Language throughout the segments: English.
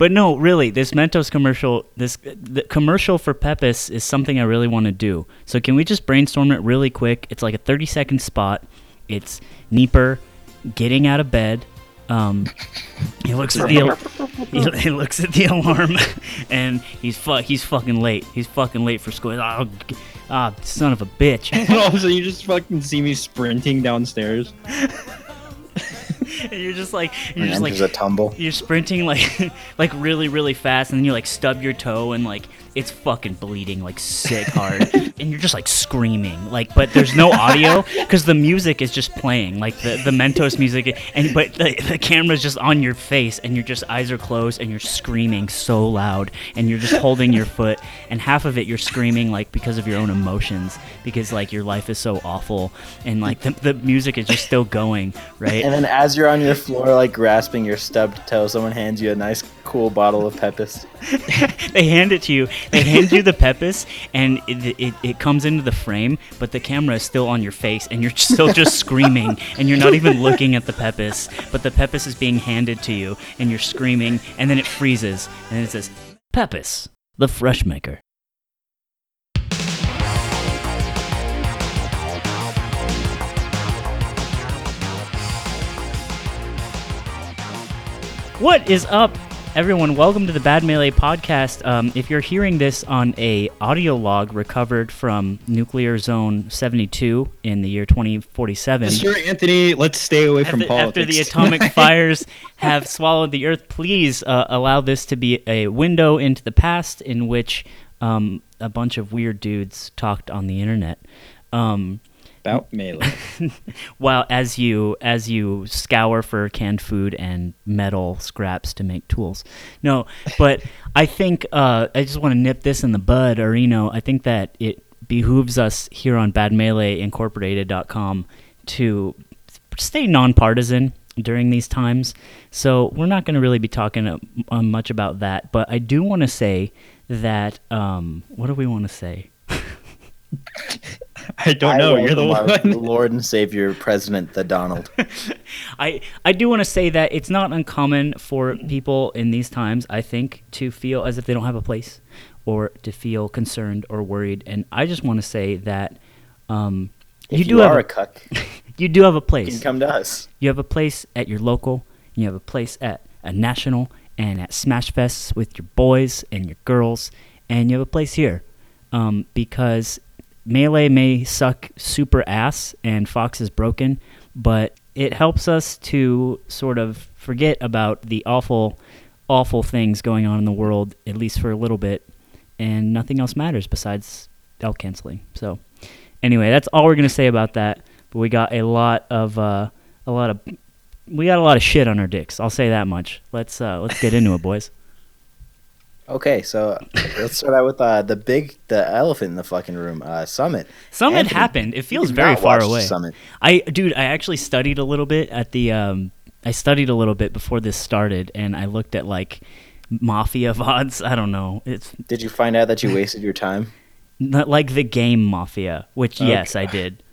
But no, really, this Mentos commercial, the commercial for Pepis is something I really want to do. So can we just brainstorm it really quick? It's like a 30-second spot. It's Neeper getting out of bed. He looks at the alarm, and he's fucking late. He's fucking late for school. Ah, son of a bitch! And all of a sudden, you just fucking see me sprinting downstairs. And you're just like a tumble. You're sprinting like really, really fast, and then you like stub your toe, and like it's fucking bleeding like sick hard, and you're just like screaming, like, but there's no audio because the music is just playing, like the Mentos music, and but the camera's just on your face, and your just eyes are closed, and you're screaming so loud, and you're just holding your foot, and half of it you're screaming like because of your own emotions, because like your life is so awful, and like the music is just still going, right? And then as you're on your floor, like grasping your stubbed toe, someone hands you a nice cool bottle of Pepis. They hand it to you. They hand you the Pepis, and it comes into the frame, but the camera is still on your face, and you're still just screaming, and you're not even looking at the Pepis, but the Pepis is being handed to you, and you're screaming, and then it freezes, and then it says, Pepis, the Fresh Maker. What is up, everyone? Welcome to the Bad Melee Podcast. If you're hearing this on a audio log recovered from Nuclear Zone 72 in the year 2047... Sure, Anthony, let's stay away from politics. After the atomic fires have swallowed the Earth, please allow this to be a window into the past in which a bunch of weird dudes talked on the internet. About melee. While as you scour for canned food and metal scraps to make tools. No, but I think I just want to nip this in the bud, or I think that it behooves us here on badmeleeincorporated.com to stay nonpartisan during these times. So we're not going to really be talking much about that, but I do want to say that what do we want to say? I don't know. You're the one. Lord and Savior, President the Donald. I do want to say that it's not uncommon for people in these times, I think, to feel as if they don't have a place or to feel concerned or worried. And I just want to say that if you do have a cuck. You do have a place. You can come to us. You have a place at your local. You have a place at a national and at Smash Fests with your boys and your girls. And you have a place here because Melee may suck super ass and Fox is broken, but it helps us to sort of forget about the awful, awful things going on in the world, at least for a little bit, and nothing else matters besides out canceling. So anyway, that's all we're going to say about that, but we got a lot of shit on our dicks. I'll say that much. Let's get into it, boys. Okay, so let's start out with the elephant in the fucking room, Summit. Summit happened. It feels very far away. Summit. I actually studied a little bit before this started, and I looked at like Mafia VODs. I don't know. Did you find out that you wasted your time? Not like the game Mafia, which okay. Yes, I did.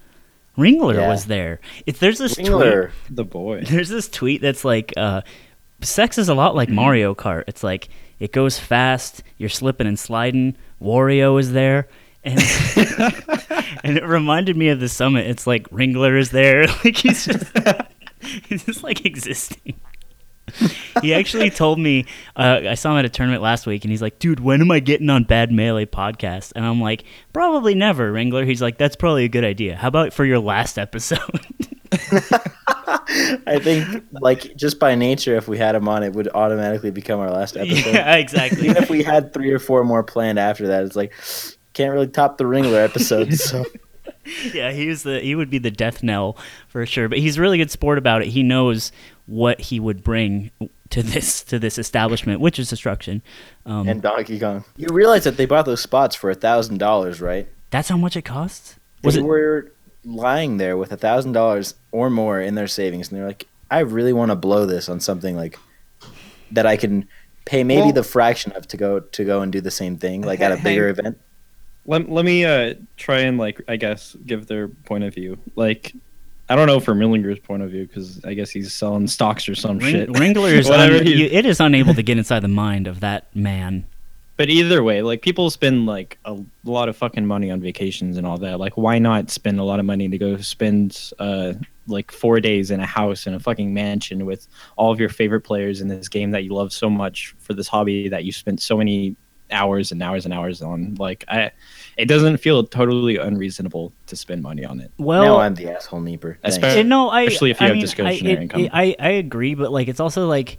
Ringler was there. There's this Ringler, tweet, the boy. There's this tweet that's like, sex is a lot like Mario Kart. It's like, it goes fast, you're slipping and sliding, Wario is there, and and it reminded me of the Summit. It's like Ringler is there, like he's just like existing. He actually told me, I saw him at a tournament last week, and he's like, dude, when am I getting on Bad Melee Podcast? And I'm like, probably never, Ringler. He's like, that's probably a good idea. How about for your last episode? I think, like, just by nature, if we had him on, it would automatically become our last episode. Yeah, exactly. Even if we had 3 or 4 more planned after that, it's like, can't really top the Ringler episode. So yeah, he would be the death knell for sure. But he's a really good sport about it. He knows what he would bring to this establishment, which is destruction. And Donkey Kong. You realize that they bought those spots for $1,000, right? That's how much it costs? They were lying there with $1,000 or more in their savings, and they're like, I really want to blow this on something like that I can pay maybe the fraction of to go and do the same thing, like at a bigger event. Let me try and, like, I guess, give their point of view. Like, I don't know from Ringler's point of view, because I guess he's selling stocks or some shit. Ringler is it is unable to get inside the mind of that man. But either way, like, people spend like a lot of fucking money on vacations and all that. Like, why not spend a lot of money to go spend like 4 days in a house in a fucking mansion with all of your favorite players in this game that you love so much for this hobby that you spent so many hours and hours and hours on? Like, it doesn't feel totally unreasonable to spend money on it. Well, now I'm the asshole neighbor. Especially, especially if you have discretionary income. I agree, but like, it's also like,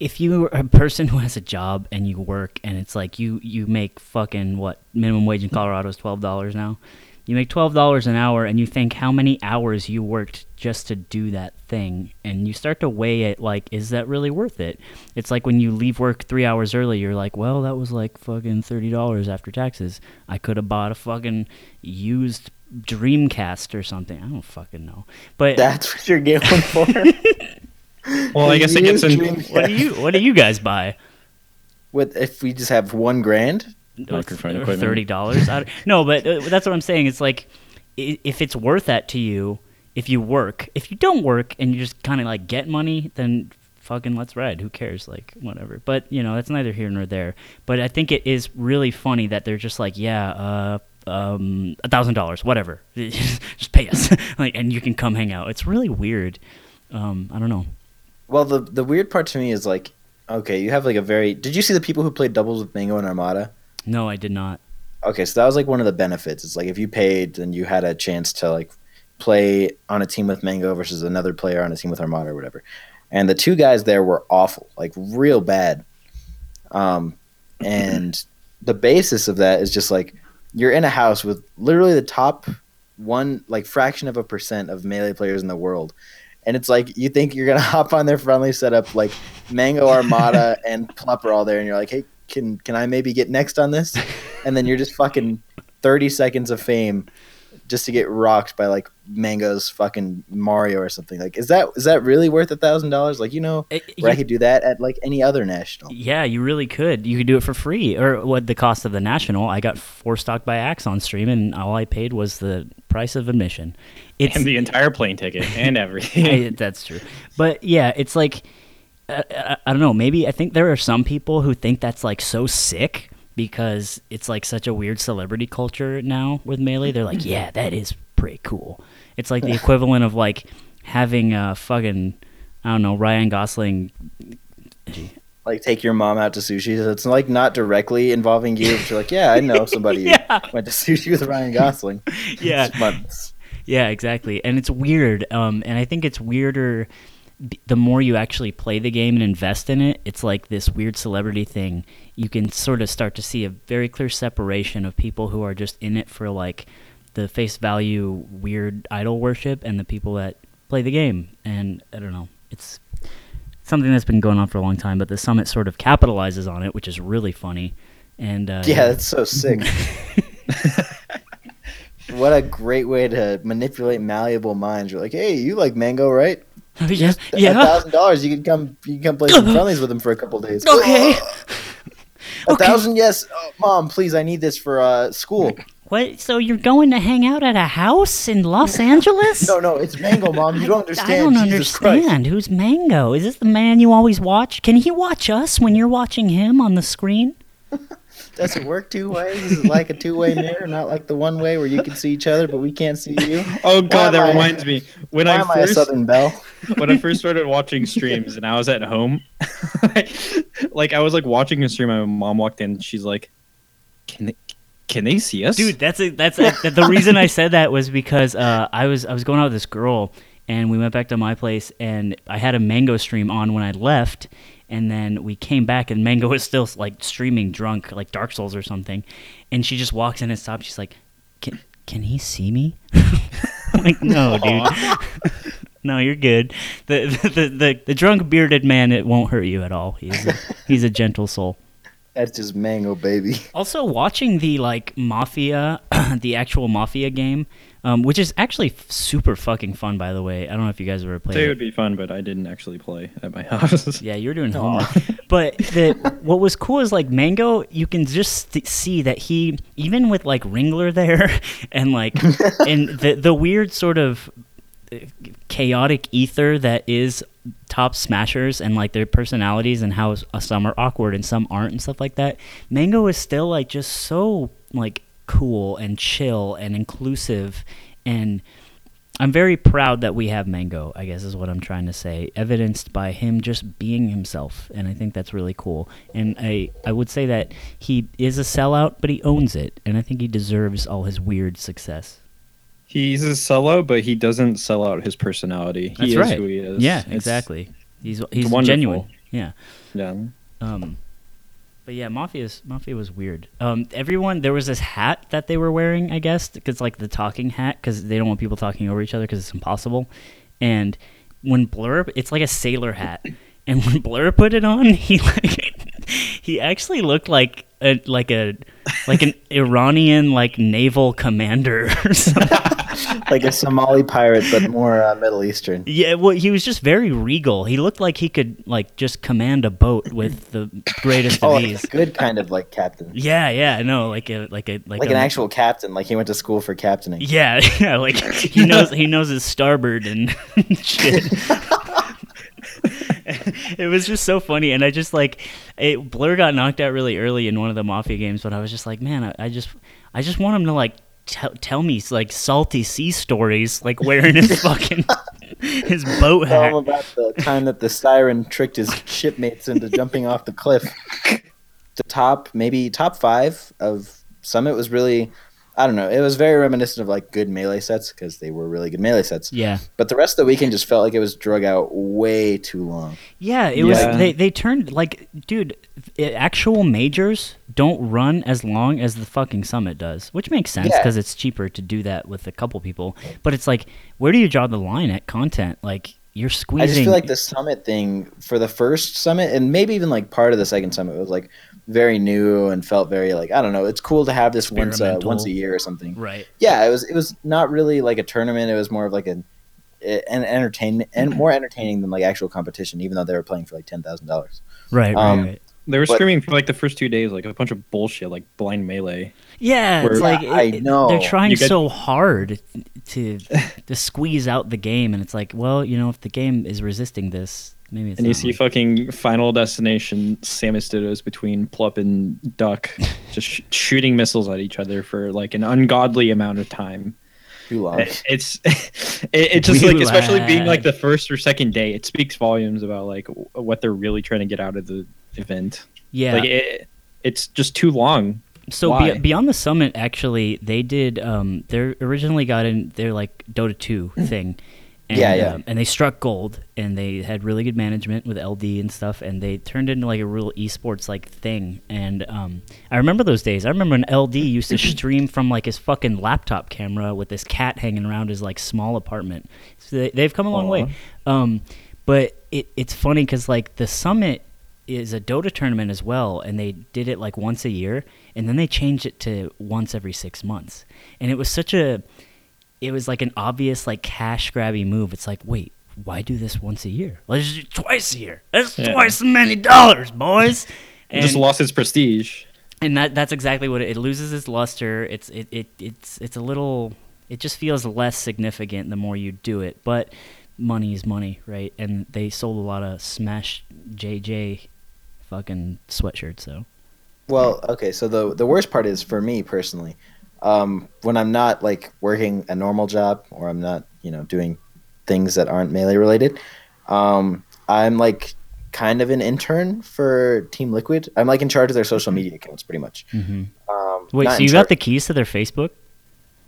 if you're a person who has a job and you work, and it's like you make fucking, what, minimum wage in Colorado is $12 now. You make $12 an hour, and you think how many hours you worked just to do that thing, and you start to weigh it like, is that really worth it? It's like when you leave work 3 hours early, you're like, well, that was like fucking $30 after taxes. I could have bought a fucking used Dreamcast or something. I don't fucking know. But that's what you're going for? Well, I guess it gets in. What do you guys buy? What if we just have $1,000? Microphone equipment. $30. No, but that's what I'm saying. It's like, if it's worth that to you, if you work. If you don't work and you just kind of like get money, then fucking let's ride. Who cares? Like, whatever. But you know, that's neither here nor there. But I think it is really funny that they're just like, yeah, $1,000, whatever. Just pay us, like, and you can come hang out. It's really weird. I don't know. Well, the weird part to me is like, okay, you have like a very... Did you see the people who played doubles with Mango and Armada? No, I did not. Okay, so that was like one of the benefits. It's like, if you paid, then you had a chance to like play on a team with Mango versus another player on a team with Armada or whatever. And the two guys there were awful, like real bad. And the basis of that is just like, you're in a house with literally the top one, like fraction of a percent of melee players in the world. And it's like, you think you're going to hop on their friendly setup, like Mango, Armada, and Plup are all there. And you're like, hey, can I maybe get next on this? And then you're just fucking 30 seconds of fame just to get rocked by like Mango's fucking Mario or something. Like, is that really worth $1,000? Like, you know, I could do that at like any other national. Yeah, you really could. You could do it for free, or what the cost of the national. I got 4 stocked by Axe on stream, and all I paid was the price of admission. It's, and the entire plane ticket and everything. That's true. But yeah, it's like, I don't know, maybe I think there are some people who think that's like so sick because it's like such a weird celebrity culture now with Melee. They're like, yeah, that is pretty cool. It's like the equivalent of like having a fucking, I don't know, Ryan Gosling like take your mom out to sushi. So it's like not directly involving you, but you're like, yeah, I know somebody who went to sushi with Ryan Gosling. Yeah. Yeah, exactly. And it's weird. And I think it's weirder the more you actually play the game and invest in it. It's like this weird celebrity thing. You can sort of start to see a very clear separation of people who are just in it for like the face value, weird idol worship, and the people that play the game. And I don't know, it's something that's been going on for a long time, but the Summit sort of capitalizes on it, which is really funny. And yeah, that's so sick. What a great way to manipulate malleable minds. You're like, hey, you like Mango, right? Yes. Yeah. $1,000. You can come play some friendlies with him for a couple days. Okay. $1,000. Yes. Oh, Mom, please, I need this for school. What? So you're going to hang out at a house in Los Angeles? No, it's Mango, Mom. You don't understand. I don't understand. Who's Mango? Is this the man you always watch? Can he watch us when you're watching him on the screen? Does it work 2 ways? Is it like a 2-way mirror, not like the 1-way where you can see each other but we can't see you? Oh god, that reminds me. When I first, a Southern Belle? When I first started watching streams and I was at home, like I was like watching a stream. My mom walked in. And she's like, "Can they see us?" Dude, that's the reason I said that was because I was going out with this girl and we went back to my place and I had a Mango stream on when I left. And then we came back and Mango was still like streaming drunk, like Dark Souls or something. And she just walks in and stops. She's like, can he see me? I'm like, no, dude. No, you're good. The drunk bearded man, it won't hurt you at all. He's a gentle soul. That's just Mango, baby. Also watching the like Mafia, the actual Mafia game, which is actually super fucking fun, by the way. I don't know if you guys ever played it. It would be fun, but I didn't actually play at my house. Yeah, you were doing homework. But what was cool is, like, Mango, you can just see that he, even with, like, Ringler there and, like, and the weird sort of chaotic ether that is top smashers and like their personalities and how some are awkward and some aren't and stuff like that, Mango is still like just so like cool and chill and inclusive, and I'm very proud that we have Mango, I guess is what I'm trying to say, evidenced by him just being himself, and I think that's really cool. And I would say that he is a sellout, but he owns it, and I think he deserves all his weird success. He's a sellout, but he doesn't sell out his personality. He is who he is. Yeah, exactly. He's genuine. Yeah. Yeah. But yeah, Mafia was weird. Everyone, there was this hat that they were wearing, I guess, because like the talking hat, because they don't want people talking over each other because it's impossible. And when Blur, it's like a sailor hat, and when Blur put it on, he actually looked like an Iranian like naval commander or something. Like a Somali pirate, but more Middle Eastern. Yeah, well, he was just very regal. He looked like he could like just command a boat with the greatest of ease. Good kind of like captain. Yeah, no, like an actual captain. Like he went to school for captaining. Yeah, like he knows his starboard and shit. It was just so funny, and I just like it. Blur got knocked out really early in one of the Mafia games, but I was just like, man, I just want him to like tell me like salty sea stories, like wearing his fucking his boat hat. All about the time that the siren tricked his shipmates into jumping off the cliff. The top 5 of Summit was really, I don't know, it was very reminiscent of like good melee sets because they were really good melee sets. Yeah. But the rest of the weekend just felt like it was drug out way too long. Yeah, it was. They turned like, dude, actual majors don't run as long as the fucking Summit does, which makes sense because it's cheaper to do that with a couple people. But it's like, where do you draw the line at content? Like, you're squeezing. I just feel like the Summit thing for the first Summit and maybe even like part of the second Summit was like very new and felt very like, I don't know, it's cool to have this once a year or something. Right. Yeah, it was not really like a tournament. It was more of like an entertainment and more entertaining than like actual competition, even though they were playing for like $10,000. Right. They were screaming for like the first 2 days, like a bunch of bullshit, like blind melee. Yeah, it's like I know they're trying so hard to squeeze out the game, and it's like, well, you know, if the game is resisting this, maybe it's. And you see fucking Final Destination Samus Dittos between Plup and Duck, just shooting missiles at each other for like an ungodly amount of time. It's just like, especially being like the first or second day, it speaks volumes about like what they're really trying to get out of the event. Yeah, like it's just too long. So beyond the Summit, actually, they did. They originally got in their like Dota 2 thing. And, and they struck gold, and they had really good management with LD and stuff, and they turned into like a real esports like thing. And I remember those days. I remember when LD used to stream from like his fucking laptop camera with this cat hanging around his like small apartment. So they've come a long way. But it's funny because like the Summit is a Dota tournament as well, and they did it like once a year, and then they changed it to once every 6 months. And it was it was like an obvious like cash grabby move. It's like, wait, why do this once a year? Let's do it twice a year. That's twice as many dollars, boys. And it just lost its prestige. And that's exactly what it loses its luster. It's a little, it just feels less significant the more you do it. But money is money, right? And they sold a lot of Smash JJ fucking sweatshirts. So, well, okay. So the worst part is for me personally. When I'm not like working a normal job or I'm not, you know, doing things that aren't melee related, I'm like kind of an intern for Team Liquid. I'm like in charge of their social media accounts pretty much. Mm-hmm. Wait, so you got the keys to their Facebook?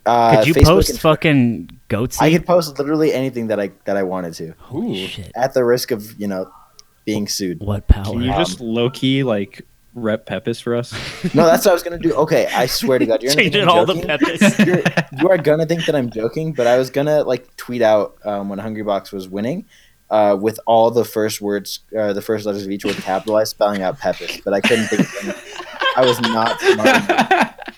Could you Facebook post fucking goats? I could post literally anything that I wanted to. Holy shit. At the risk of, you know, being sued. What power? Can you just low key like rep Pepis for us? No, that's what I was gonna do. Okay, I swear to God, you're changing all joking. The Pepis. you are gonna think that I'm joking, but I was gonna like tweet out when Hungrybox was winning, with all the first words, the first letters of each word capitalized, spelling out Pepis. But I couldn't think of anything. I was not smart enough.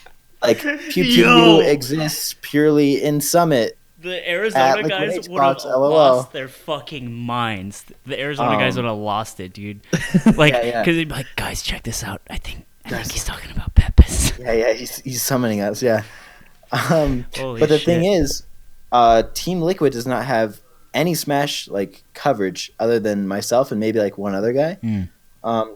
Like PPU exists purely in Summit. The Arizona guys would have lost their fucking minds. The Arizona guys would have lost it, dude. Like, because they'd be like, guys, check this out. I think he's talking about Pepis. Yeah, he's summoning us. Yeah. But the thing is, Team Liquid does not have any Smash like coverage other than myself and maybe like one other guy. Mm.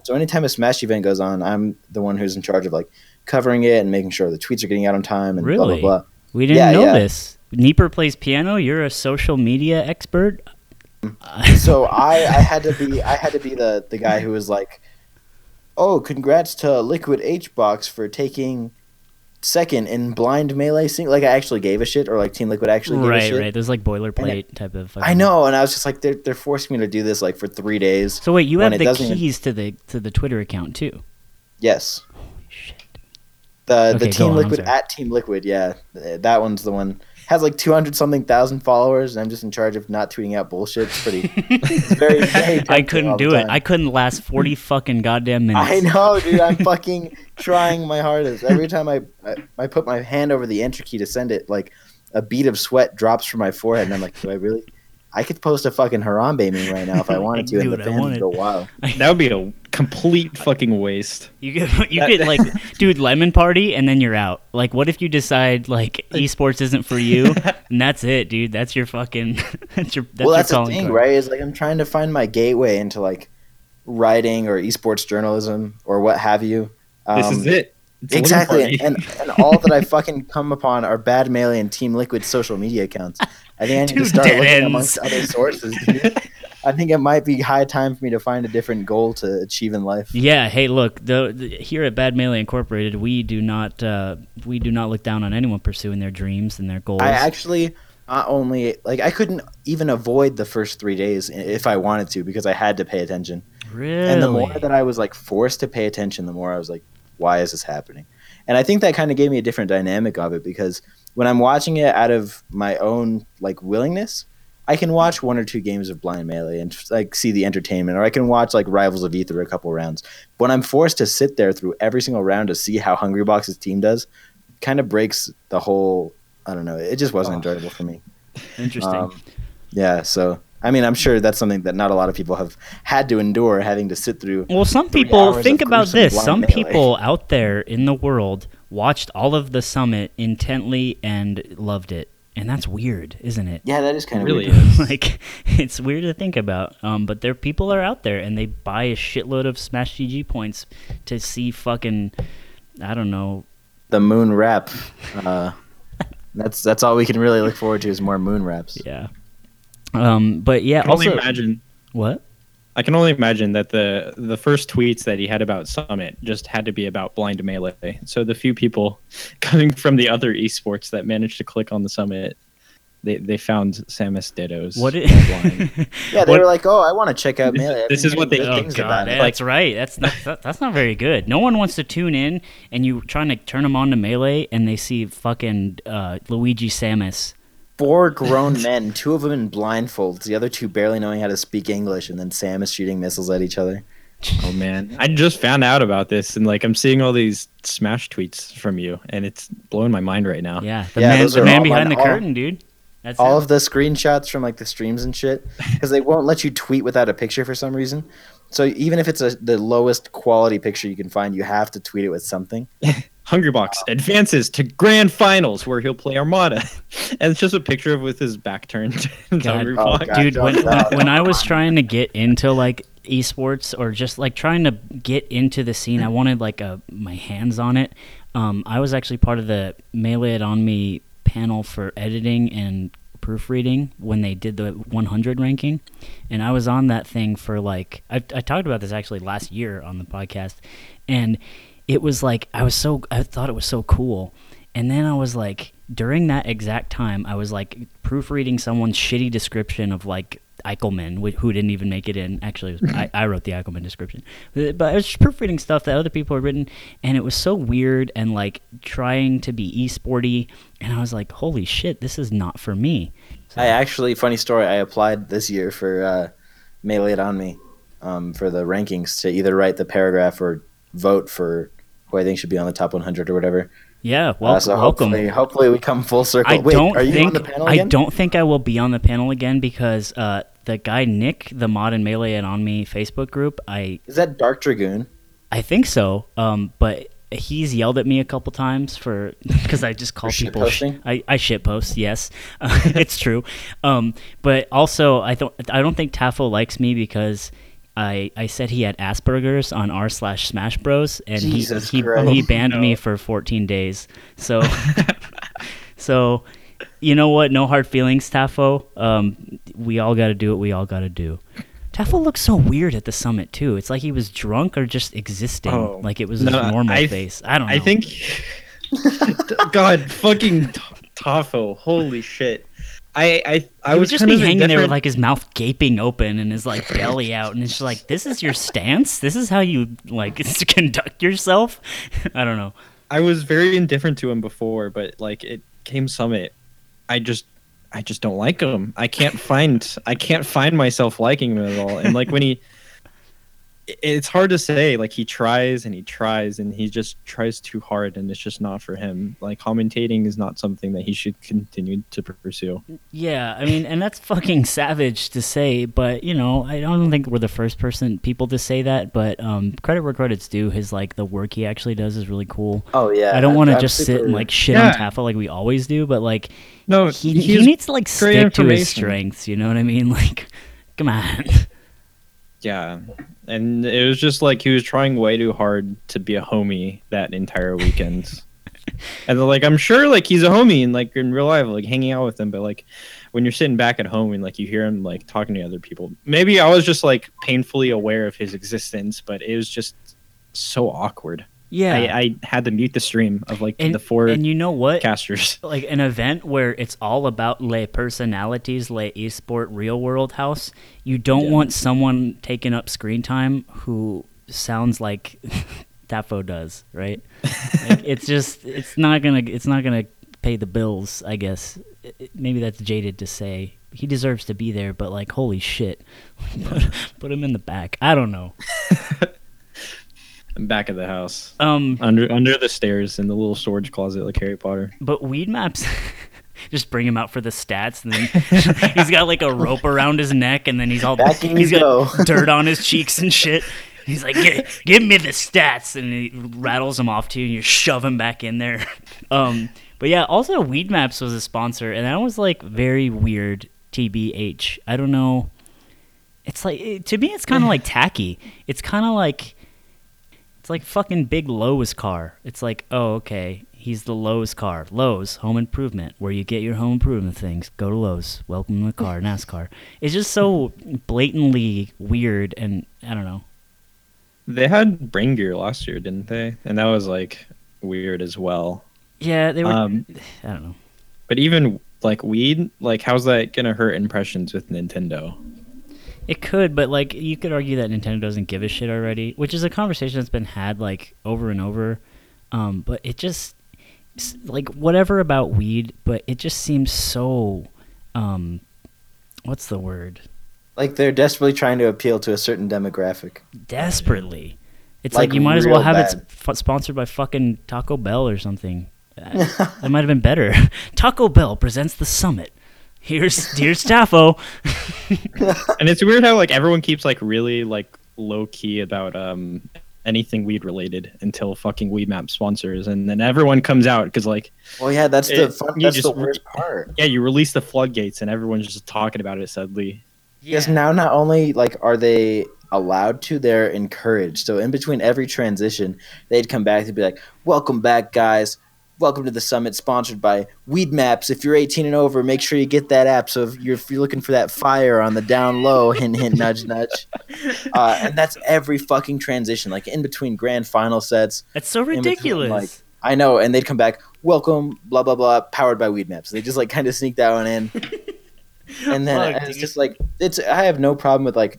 So anytime a Smash event goes on, I'm the one who's in charge of like covering it and making sure the tweets are getting out on time and blah, blah, blah. We didn't know this. Nieper plays piano. You're a social media expert. So I had to be the guy who was like, oh, congrats to Liquid Hbox for taking second in blind melee sync. Like I actually gave a shit, or like Team Liquid actually gave a shit. Right. There's like boilerplate type of. I know, and I was just like, they're forcing me to do this like for 3 days. So wait, you have the keys to the Twitter account too. Yes. Holy shit. The Team Liquid at Team Liquid, yeah, that one's the one. Has like 200-something thousand followers, and I'm just in charge of not tweeting out bullshit. It's pretty, it's very, very. I couldn't do it. I couldn't last 40 fucking goddamn minutes. I know, dude. I'm fucking trying my hardest. Every time I put my hand over the enter key to send it, like a bead of sweat drops from my forehead, and I'm like, do I really? I could post a fucking Harambe meme right now if I wanted to, and the fans would go wild. That would be a complete fucking waste. You could like, dude, lemon party, and then you're out. Like, what if you decide like esports isn't for you, and that's it, dude? That's your fucking. That's your calling the thing, card. Right? Is like I'm trying to find my gateway into like writing or esports journalism or what have you. This is it. It's exactly, and all that I fucking come upon are Bad Melee and Team Liquid social media accounts. I think I need to start looking amongst other sources. Dude. I think it might be high time for me to find a different goal to achieve in life. Yeah. Hey, look. Here at Bad Melee Incorporated, we do not look down on anyone pursuing their dreams and their goals. I actually not only like I couldn't even avoid the first 3 days if I wanted to because I had to pay attention. Really? And the more that I was like forced to pay attention, the more I was like, why is this happening? And I think that kind of gave me a different dynamic of it because when I'm watching it out of my own like willingness, I can watch 1 or 2 games of blind melee and like see the entertainment, or I can watch like Rivals of Ether a couple rounds. But when I'm forced to sit there through every single round to see how Hungrybox's team does, it kind of breaks the whole. I don't know. It just wasn't enjoyable for me. Interesting. Yeah. So. I mean, I'm sure that's something that not a lot of people have had to endure, having to sit through. Well, some people think about this. Some people out there in the world watched all of the Summit intently and loved it. And that's weird, isn't it? Yeah, that is kind of weird. Like, it's weird to think about. But there people are out there, and they buy a shitload of Smash GG points to see fucking, I don't know. The moon rap. That's all we can really look forward to is more moon raps. Yeah. But yeah, I can only imagine that the first tweets that he had about Summit just had to be about blind melee. So the few people coming from the other esports that managed to click on the Summit, they found Samus Dittos. What? Were like, oh, I want to check out melee. This is what they. Oh god, that's right. That's not very good. No one wants to tune in, and you're trying to turn them on to melee, and they see fucking Luigi Samus. 4 grown men, 2 of them in blindfolds, the other 2 barely knowing how to speak English, and then Sam is shooting missiles at each other. Oh man, I just found out about this, and like I'm seeing all these Smash tweets from you, and it's blowing my mind right now. Yeah, the man behind the curtain, dude. That's all of the screenshots from like the streams and shit, because they won't let you tweet without a picture for some reason. So even if it's the lowest quality picture you can find, you have to tweet it with something. Hungrybox advances to grand finals where he'll play Armada. And it's just a picture of with his back turned. Dude, when I was trying to get into like esports or just like trying to get into the scene, I wanted like my hands on it. I was actually part of the Melee It On Me panel for editing and proofreading when they did the 100 ranking, and I was on that thing for like I talked about this actually last year on the podcast, and it was like, I thought it was so cool. And then I was like, during that exact time, I was like proofreading someone's shitty description of like Eichelman, who didn't even make it in. Actually, I wrote the Eichelman description. But I was proofreading stuff that other people had written, and it was so weird and like trying to be esporty. And I was like, holy shit, this is not for me. So, funny story, I applied this year for Melee It On Me for the rankings to either write the paragraph or vote for who I think should be on the top 100 or whatever. Yeah, well, so welcome. Hopefully we come full circle. Are you on the panel again? I don't think I will be on the panel again because the guy Nick, the mod and Melee and On Me Facebook group, is that Dark Dragoon? I think so. But he's yelled at me a couple times for because I just call people I shit post. Yes, it's true. But also I don't think Tafo likes me because I said he had Asperger's on r/Smash Bros and he banned me for 14 days. So so you know what? No hard feelings, Tafo. We all got to do what we all got to do. Tafo looked so weird at the summit too. It's like he was drunk or just existing. Oh, like it was his normal face. I don't know. I think God, fucking Tafo. Holy shit. I was just be hanging there with like his mouth gaping open and his like belly out, and it's just like, this is your stance? This is how you like conduct yourself? I don't know. I was very indifferent to him before, but like it came summit, I just don't like him. I can't find myself liking him at all. And like when it's hard to say, like he tries and he just tries too hard and it's just not for him. Like commentating is not something that he should continue to pursue. Yeah, I mean, and that's fucking savage to say, but you know, I don't think we're the first people to say that, but credit where credit's due. His like the work he actually does is really cool. Oh yeah. I don't want to just sit and like shit on Tafo like we always do, but like no, he needs to like stick to his strengths, you know what I mean? Like come on. Yeah, and it was just like he was trying way too hard to be a homie that entire weekend. And like I'm sure like he's a homie and like in real life, like hanging out with him, but like when you're sitting back at home and like you hear him like talking to other people, maybe I was just like painfully aware of his existence, but it was just so awkward. Yeah, I had to mute the stream of like the four and you know what casters, like an event where it's all about les personalities, les esport, real world house. You don't want someone taking up screen time who sounds like Tafo does, right? Like, it's not gonna pay the bills, I guess. Maybe that's jaded to say. He deserves to be there, but like holy shit, put him in the back. I don't know. Back of the house, under the stairs in the little storage closet, like Harry Potter. But Weedmaps, just bring him out for the stats, and then he's got like a rope around his neck, and then he's got dirt on his cheeks and shit. He's like, "Give me the stats," and he rattles them off to you, and you shove him back in there. But yeah, also Weedmaps was a sponsor, and that was like very weird. TBH, I don't know. It's like to me, it's kind of like tacky. It's kind of like. It's like fucking Big Lowe's car. It's like, oh, okay, he's the Lowe's car. Lowe's, home improvement, where you get your home improvement things. Go to Lowe's. Welcome to the car, NASCAR. It's just so blatantly weird, and I don't know. They had Brain Gear last year, didn't they? And that was, like, weird as well. Yeah, they were, I don't know. But even, like, weed, like, how's that going to hurt impressions with Nintendo? It could, but, like, you could argue that Nintendo doesn't give a shit already, which is a conversation that's been had, like, over and over. But it just, like, whatever about weed, but it just seems so, what's the word? Like, they're desperately trying to appeal to a certain demographic. Desperately. It's like you might as well have it sponsored by fucking Taco Bell or something. That might have been better. Taco Bell presents the Summit. Here's Tafo. And it's weird how like everyone keeps like really like low key about anything weed related until fucking Weedmap sponsors, and then everyone comes out because like. Well, yeah, that's the worst part. Yeah, you release the floodgates, and everyone's just talking about it suddenly. Yes, yeah. Now not only like are they allowed to, they're encouraged. So in between every transition, they'd come back to be like, "Welcome back, guys. Welcome to the Summit, sponsored by Weedmaps. If you're 18 and over, make sure you get that app. So if you're looking for that fire on the down low, hint, hint, nudge, nudge." And that's every fucking transition, like in between grand final sets. That's so ridiculous. Between, like, I know, and they'd come back, "Welcome, blah, blah, blah, powered by Weedmaps." They just like kind of sneak that one in. And then it's just like, I have no problem with like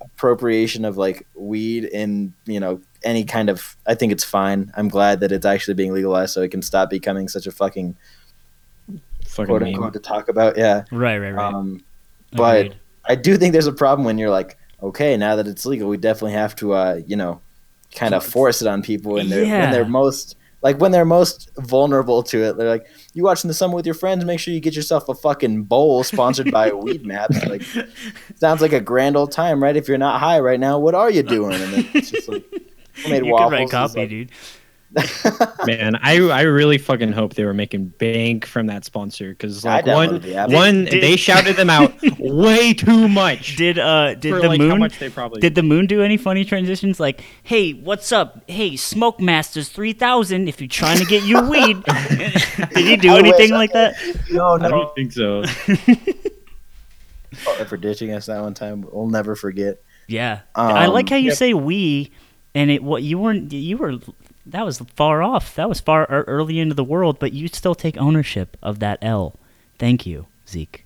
appropriation of like weed in, you know, any kind of, I think it's fine. I'm glad that it's actually being legalized so it can stop becoming such a fucking quote unquote to talk about. Yeah. Right. But agreed. I do think there's a problem when you're like, okay, now that it's legal, we definitely have to, you know, kind of force it on people. And when they're most vulnerable to it, they're like, "You watching the Summit with your friends? Make sure you get yourself a fucking bowl sponsored by Weedmaps." Like, sounds like a grand old time, right? If you're not high right now, what are you doing? And then it's just like, made you waffles. Could write copy, dude. Man, I really fucking hope they were making bank from that sponsor, because like one they shouted them out way too much. Did the Moon do any funny transitions like, hey, what's up? Hey, Smoke Masters 3000 if you're trying to get your weed. Did he do anything like that? No, I don't think so. For ditching us that one time, we'll never forget. Yeah, I like how you say we, and it what you weren't you were. That was far off. That was far early into the world, but you still take ownership of that L. Thank you, Zeke.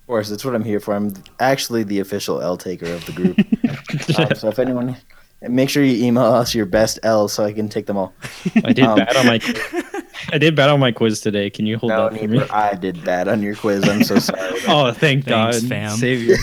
Of course, that's what I'm here for. I'm actually the official L taker of the group. So if anyone, make sure you email us your best L so I can take them all. I did bad on my quiz today. Can you hold that for me? I did bad on your quiz. I'm so sorry. Oh, thanks, God, fam. Savior.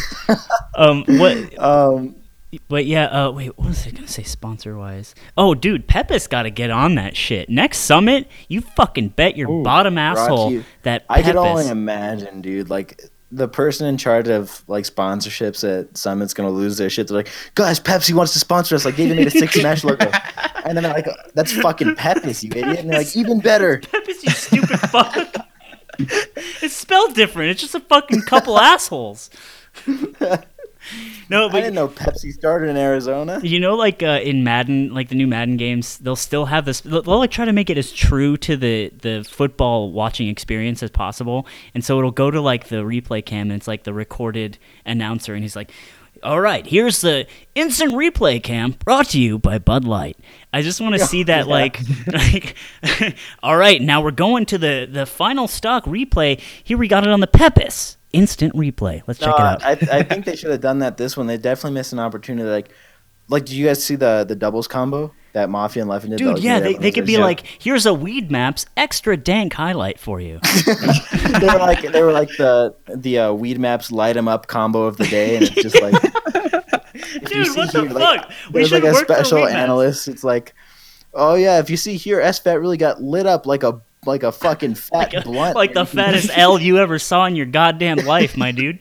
But yeah, wait, what was I going to say sponsor-wise? Oh, dude, Peppa's got to get on that shit. Next Summit, you fucking bet your bottom asshole that Peppa's... I can only imagine, dude, like, the person in charge of, like, sponsorships at Summit's going to lose their shit. They're like, guys, Pepsi wants to sponsor us. Like, they even made a six-match logo. And then they're like, that's fucking Pepsi, you idiot. And they're like, even better. Pepsi, you stupid fuck. It's spelled different. It's just a fucking couple assholes. No, but I didn't know Pepsi started in Arizona. You know, like in Madden, like the new Madden games, they'll still have this. They'll like try to make it as true to the football watching experience as possible, and so it'll go to like the replay cam, and it's like the recorded announcer, and he's like, "All right, here's the instant replay cam brought to you by Bud Light." I just want to see that, like, all right, now we're going to the final stock replay. Here we got it on the Pepis. Instant replay. Let's check it out. I think they should have done that this one. They definitely missed an opportunity. Like, did you guys see the doubles combo that Mafia and Leffen did? Dude, yeah, they could be like, here's a Weedmaps extra dank highlight for you. they were like the Weedmaps light 'em up combo of the day, and it's just like, dude, what the fuck? We should work for Weedmaps. There's like a special analyst. It's like, oh yeah, if you see here, SFAT really got lit up like a fucking fat blunt. Like the fattest L you ever saw in your goddamn life, my dude.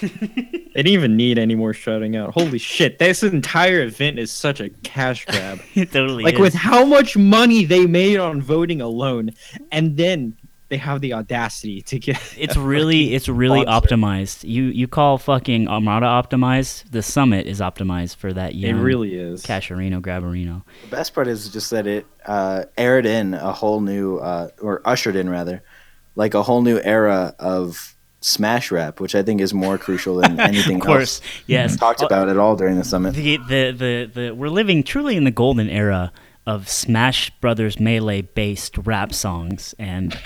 They didn't even need any more shouting out. Holy shit, this entire event is such a cash grab. It totally is. Like, with how much money they made on voting alone, and then they have the audacity to get... It's really optimized. You call fucking Armada optimized, the Summit is optimized for that year. It really is. Casherino, Grabarino. The best part is just that it aired in a whole new, or ushered in rather, like a whole new era of Smash Rap, which I think is more crucial than anything else talked about at all during the Summit. We're living truly in the golden era of Smash Brothers Melee-based rap songs, and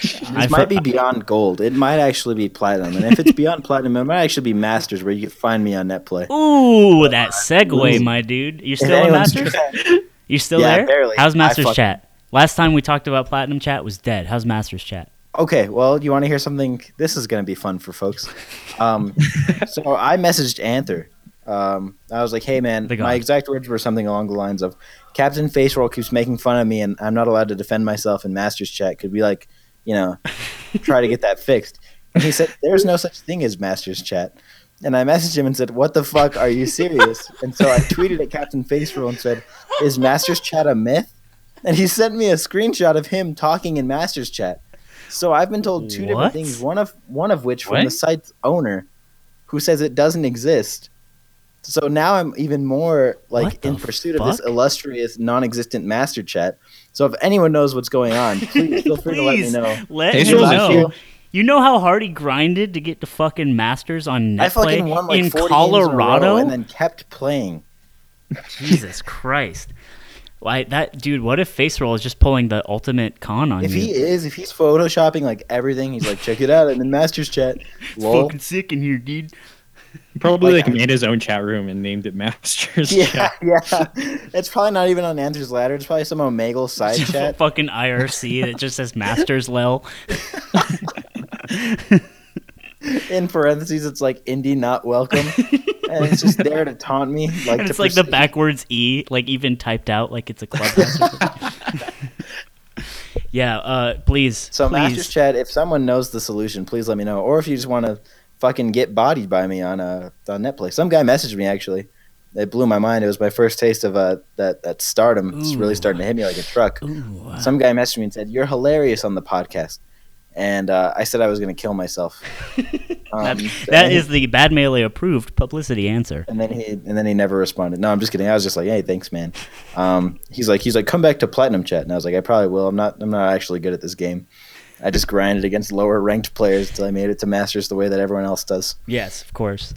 might be beyond gold. It might actually be platinum, and if it's beyond platinum, it might actually be Masters, where you can find me on NetPlay. Ooh, that segue, my dude! You still on Masters? You still there? Barely. How's Masters Chat? Last time we talked about Platinum Chat was dead. How's Masters Chat? Okay, well, you want to hear something? This is going to be fun for folks. So I messaged Anther. I was like, hey man, my exact words were something along the lines of, Captain Faceroll keeps making fun of me and I'm not allowed to defend myself in Masters Chat. Could we, like, you know, try to get that fixed? And he said, there's no such thing as Masters Chat. And I messaged him and said, what the fuck, are you serious? And so I tweeted at Captain Faceroll and said, is Masters Chat a myth? And he sent me a screenshot of him talking in Masters Chat. So I've been told two different things, one of which from the site's owner, who says it doesn't exist. So now I'm even more like in pursuit of this illustrious, non-existent Master Chat. So if anyone knows what's going on, please feel free to let me know. Let me know. You know how hard he grinded to get to fucking Masters on Netflix? I fucking won like in 40 Colorado in and then kept playing. Jesus Christ. Why that dude? What if Faceroll is just pulling the ultimate con on you? If he's photoshopping like everything, he's like, check it out, I'm in Masters Chat. It's fucking sick in here, dude. Probably like made his own chat room and named it Masters Chat. Yeah. It's probably not even on Andrew's Ladder. It's probably some Omegle side chat. Fucking IRC that just says Masters Lel. In parentheses, it's like indie not welcome. And it's just there to taunt me. Like, and it's like the backwards E, like even typed out like it's a club. Yeah, please. So please. Masters Chat, if someone knows the solution, please let me know. Or if you just want to fucking get bodied by me on Netplay. Some guy messaged me actually it blew my mind. It was my first taste of that stardom. Ooh. It's really starting to hit me like a truck. Ooh, wow. Some guy messaged me and said, "You're hilarious on the podcast." And I said I was going to kill myself. That is the Bad Melee approved publicity answer. And then he never responded. No, I'm just kidding. I was just like, "Hey, thanks, man." He's like, "Come back to Platinum Chat." And I was like, "I probably will. I'm not actually good at this game. I just grinded against lower ranked players until I made it to Masters the way that everyone else does." Yes, of course.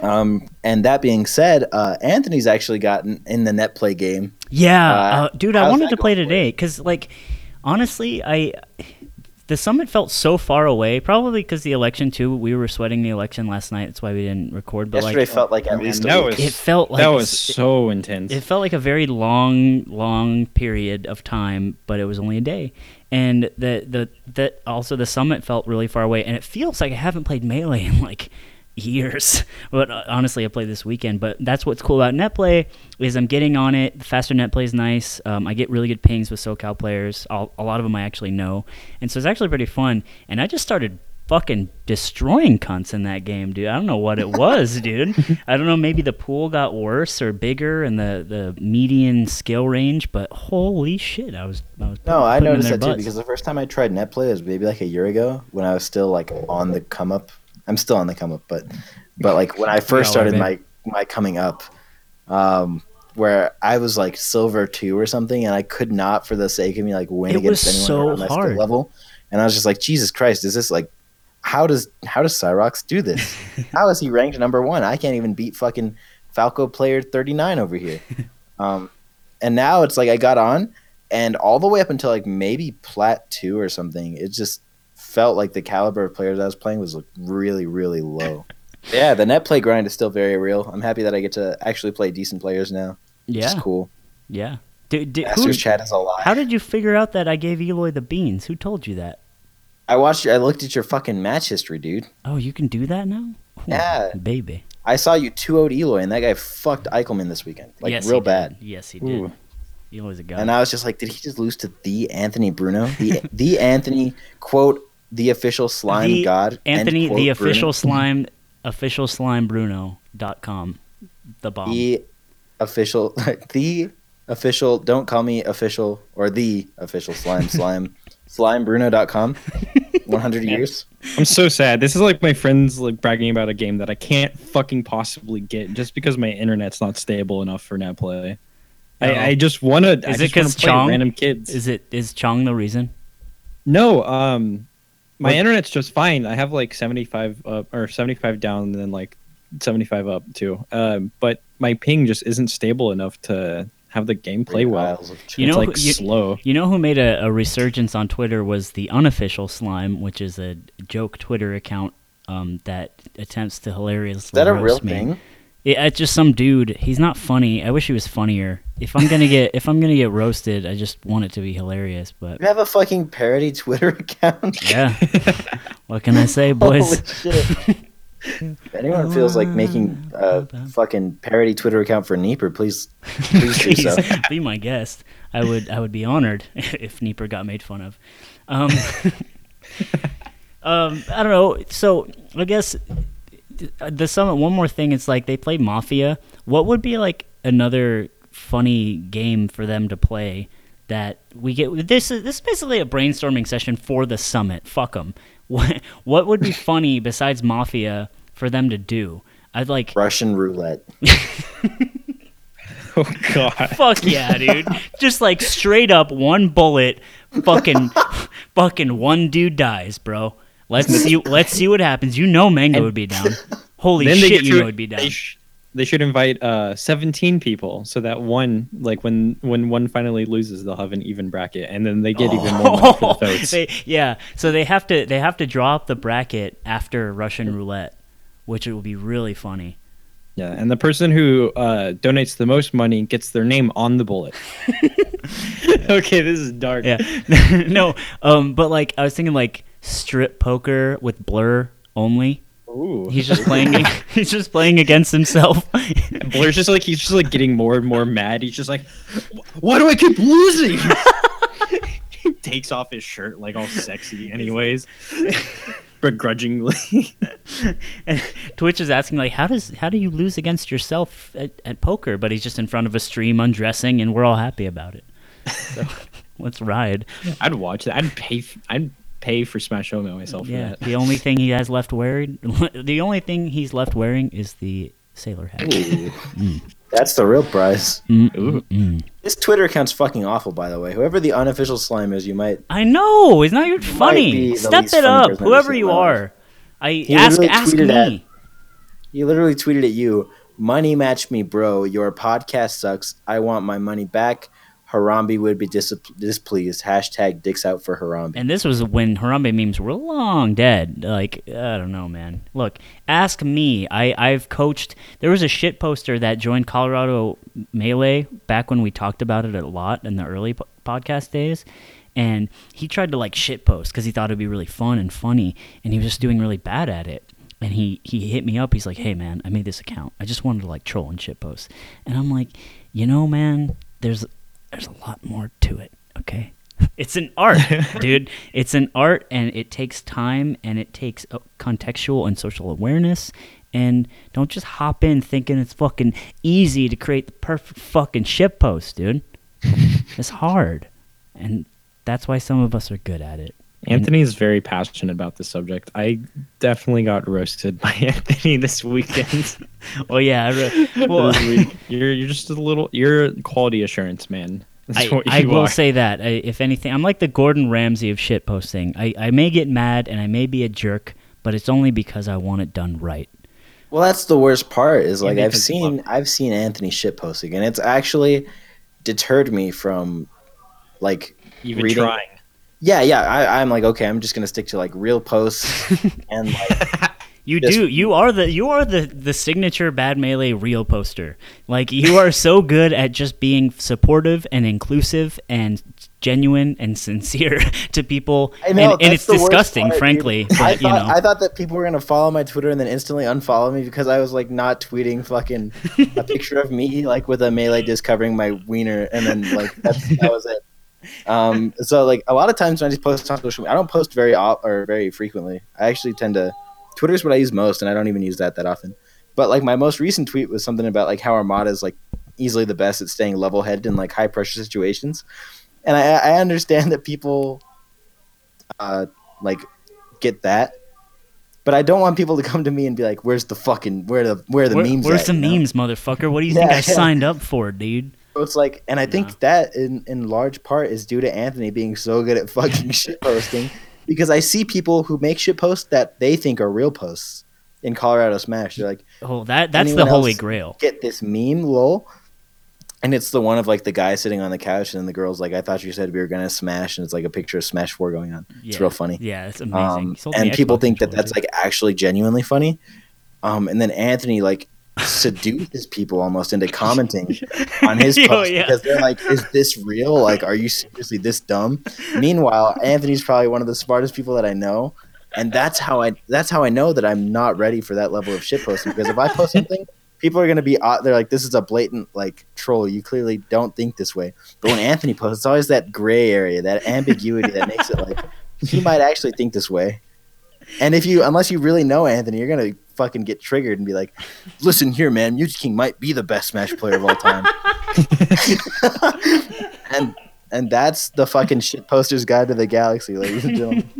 And that being said, Anthony's actually gotten in the net play game. Yeah, dude, I wanted to play today because, like, honestly, the Summit felt so far away, probably because the election, too. We were sweating the election last night. That's why we didn't record. But yesterday felt like at least a week. It felt so intense. It felt like a very long, long period of time, but it was only a day. And also the Summit felt really far away. And it feels like I haven't played Melee in, like, years. But honestly, I played this weekend. But that's what's cool about netplay is I'm getting on it. The faster netplay is nice. I get really good pings with SoCal players. A lot of them I actually know, and so it's actually pretty fun. And I just started fucking destroying cunts in that game, dude. I don't know what it was, dude. I don't know. Maybe the pool got worse or bigger and the median skill range. But holy shit, I was. No, I noticed that too, because the first time I tried netplay was maybe like a year ago when I was still like on the come up. I'm still on the come up, but like when I first started my coming up, where I was like silver 2 or something, and I could not for the sake of me like win against anyone on my skill level, and I was just like, Jesus Christ, is this like, how does Cyrox do this? How is he ranked number 1? I can't even beat fucking Falco player 39 over here. And now it's like I got on, and all the way up until like maybe plat 2 or something, it just felt like the caliber of players I was playing was really, really low. Yeah, the net play grind is still very real. I'm happy that I get to actually play decent players now. Yeah, it's cool. Yeah, Masters Chat is alive. How did you figure out that I gave Eloy the beans? Who told you that? I looked at your fucking match history, dude. Oh, you can do that now? Ooh, yeah, baby. I saw you 2-0'd Eloy, and that guy fucked Eichelman this weekend, like real bad. Yes, he did. Ooh. Eloy's a guy. And I was just like, did he just lose to the Anthony Bruno? The Anthony quote. The official slime god. Anthony, the official slime, officialslimebruno.com. The bomb. The official, don't call me official, or the official slime, slimebruno.com. 100 years. I'm so sad. This is like my friends like bragging about a game that I can't fucking possibly get just because my internet's not stable enough for netplay. I just want to. Is it because Chong? Random kids. Is Chong the reason? No, my internet's just fine. I have like 75 up or 75 down, and then like 75 up too. But my ping just isn't stable enough to have the game play well. You know, it's like slow. You know who made a resurgence on Twitter was the unofficial slime, which is a joke Twitter account that attempts to hilariously. Is that a real thing? Yeah, it's just some dude. He's not funny. I wish he was funnier. If I'm gonna get roasted, I just want it to be hilarious. But you have a fucking parody Twitter account. Yeah. What can I say, boys? Holy shit. If anyone feels like making a fucking parody Twitter account for Nieper, please do so. Be my guest. I would be honored if Nieper got made fun of. I don't know. So I guess. The Summit, one more thing, it's like they play Mafia. What would be like another funny game for them to play that we get? This is basically a brainstorming session for the Summit. Fuck them. What would be funny besides Mafia for them to do? I'd like Russian roulette. Oh god. Fuck yeah, dude. Just like straight up one bullet, fucking one dude dies, bro. Let's see what happens. You know Mango would be down. Holy shit, Eloy would be down. They should invite 17 people so that one, like when one finally loses, they'll have an even bracket, and then they get even more money for the votes. So they have to draw up the bracket after Russian roulette, which it will be really funny. Yeah, and the person who donates the most money gets their name on the bullet. Okay, this is dark. Yeah. No, but like I was thinking like strip poker with Blur only. Ooh. He's just playing against himself. And Blur's just like he's just like getting more and more mad. He's just like, why do I keep losing? He takes off his shirt like all sexy anyways. begrudgingly. And Twitch is asking, like, how do you lose against yourself at poker? But he's just in front of a stream undressing, and we're all happy about it. So let's ride. I'd watch that. I'd pay for Smash Homo myself. Yeah, for that. The only thing he has left wearing, is the sailor hat. That's the real prize. This Twitter account's fucking awful, by the way. Whoever the unofficial slime is, you might... I know! It's not even funny! Step it up, whoever you are. Ask me. He literally tweeted at you, "Money match me, bro. Your podcast sucks. I want my money back. Harambe would be displeased. Hashtag dicks out for Harambe." And this was when Harambe memes were long dead. Like, I don't know, man. Look, ask me. I've coached. There was a shit poster that joined Colorado Melee back when we talked about it a lot in the early podcast days. And he tried to, like, shit post because he thought it would be really fun and funny. And he was just doing really bad at it. And he hit me up. He's like, "Hey, man, I made this account. I just wanted to, like, troll and shit post." And I'm like, you know, man, there's a lot more to it, okay? It's an art, dude. It's an art, and it takes time, and it takes contextual and social awareness, and don't just hop in thinking it's fucking easy to create the perfect fucking shitpost, dude. It's hard, and that's why some of us are good at it. Anthony is very passionate about this subject. I definitely got roasted by Anthony this weekend. Well, yeah. You're just a little... You're quality assurance, man. I will say that. If anything, I'm like the Gordon Ramsay of shitposting. I may get mad and I may be a jerk, but it's only because I want it done right. Well, that's the worst part is, like, I've seen Anthony shitposting, and it's actually deterred me from, like, even trying. Yeah. I'm like, okay, I'm just gonna stick to, like, real posts and, like, You are the signature Bad Melee real poster. Like, you are so good at just being supportive and inclusive and genuine and sincere to people. I know, and it's disgusting, frankly. But, I thought that people were gonna follow my Twitter and then instantly unfollow me because I was, like, not tweeting fucking a picture of me, like, with a melee disc covering my wiener, and then, like, that was it. So, like, a lot of times when I just post on social media, I don't post very frequently. I actually tend to, Twitter's what I use most, and I don't even use that often. But, like, my most recent tweet was something about, like, how Armada is, like, easily the best at staying level-headed in, like, high-pressure situations. And I understand that people, like, get that. But I don't want people to come to me and be like, where are the memes? Where's the memes, motherfucker? What do you think I signed up for, dude? So it's like, and I think that in large part is due to Anthony being so good at fucking shitposting, because I see people who make shitposts that they think are real posts in Colorado Smash. They're like, "Oh, that's the holy grail. Get this meme, lol." And it's the one of, like, the guy sitting on the couch and the girl's like, "I thought you said we were gonna smash," and it's like a picture of Smash 4 going on. Yeah. It's real funny. Yeah, it's amazing. And people think that that's, like, actually genuinely funny. And then Anthony, like, seduce his people almost into commenting on his post because they're like, "Is this real? Like, are you seriously this dumb?" Meanwhile, Anthony's probably one of the smartest people that I know, and that's how I know that I'm not ready for that level of shit posting, because if I post something, people are going to be out there like, "This is a blatant, like, troll. You clearly don't think this way." But when Anthony posts, it's always that gray area, that ambiguity that makes it like he might actually think this way. And unless you really know Anthony, you're gonna fucking get triggered and be like, "Listen here, man, Mew2King might be the best Smash player of all time." and that's the fucking shit poster's guide to the galaxy, ladies and gentlemen.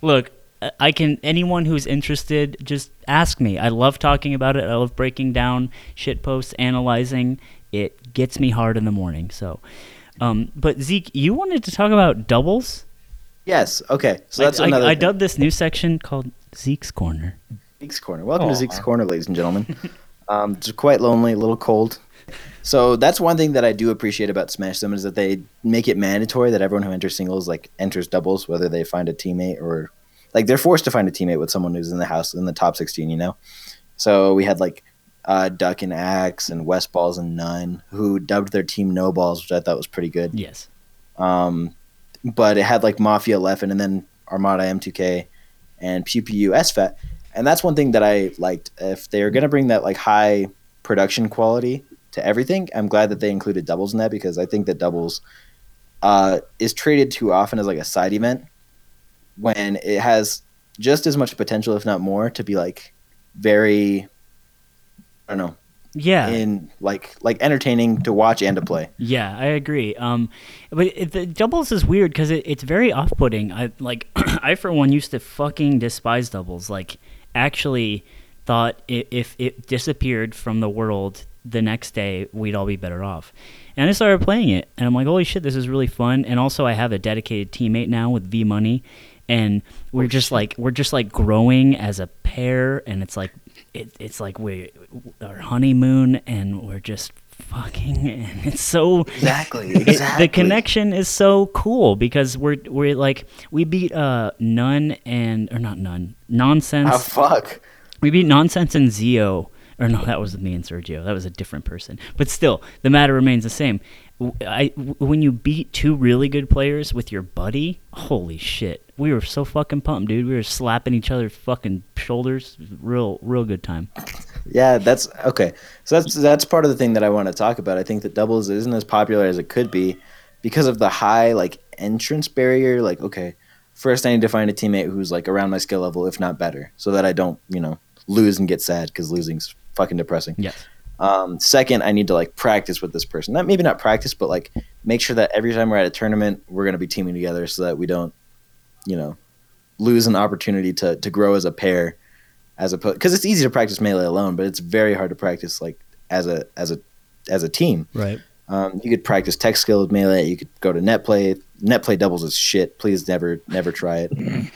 Look, anyone who's interested, just ask me. I love talking about it. I love breaking down shit posts, analyzing. It gets me hard in the morning. So, but Zeke, you wanted to talk about doubles? Yes. Okay. So that's another. I dubbed this new section called Zeke's Corner. Zeke's Corner. Welcome to Zeke's Corner, ladies and gentlemen. It's quite lonely, a little cold. So that's one thing that I do appreciate about Smash Summit is that they make it mandatory that everyone who enters singles, like, enters doubles, whether they find a teammate or, like, they're forced to find a teammate with someone who's in the house in the top 16. You know. So we had, like, Duck and Axe and West Balls and Nine, who dubbed their team No Balls, which I thought was pretty good. Yes. But it had, like, Mafia left, and then Armada, M2K, and PPU, SFAT. And that's one thing that I liked. If they're going to bring that, like, high production quality to everything, I'm glad that they included doubles in that, because I think that doubles is treated too often as, like, a side event when it has just as much potential, if not more, to be like very, I don't know. Yeah. In like entertaining to watch and to play. Yeah, I agree. But the doubles is weird because it's very off-putting. I for one used to fucking despise doubles. Like actually thought if it disappeared from the world the next day, we'd all be better off. And I started playing it and I'm like, holy shit, this is really fun. And also I have a dedicated teammate now with V Money, and we're just like growing as a pair, and it's like it's like we our honeymoon, and we're just fucking, and it's so exactly. The connection is so cool because we're like we beat nonsense. Oh fuck. We beat Nonsense and Zio. Or no, that was me and Sergio. That was a different person. But still, the matter remains the same. When you beat two really good players with your buddy, holy shit. We were so fucking pumped, dude. We were slapping each other's fucking shoulders. Real good time. Yeah, that's okay. So that's part of the thing that I want to talk about. I think that doubles isn't as popular as it could be because of the high like entrance barrier. Like, okay, first I need to find a teammate who's like around my skill level, if not better, so that I don't, lose and get sad, because losing's fucking depressing. Yes. Second, I need to like practice with this person. Not maybe not practice, but like make sure that every time we're at a tournament, we're gonna be teaming together so that we don't, lose an opportunity to grow as a pair, as opposed, because it's easy to practice melee alone, but it's very hard to practice like as a team. Right. You could practice tech skill with melee. You could go to net play. Net play doubles is shit. Please never try it.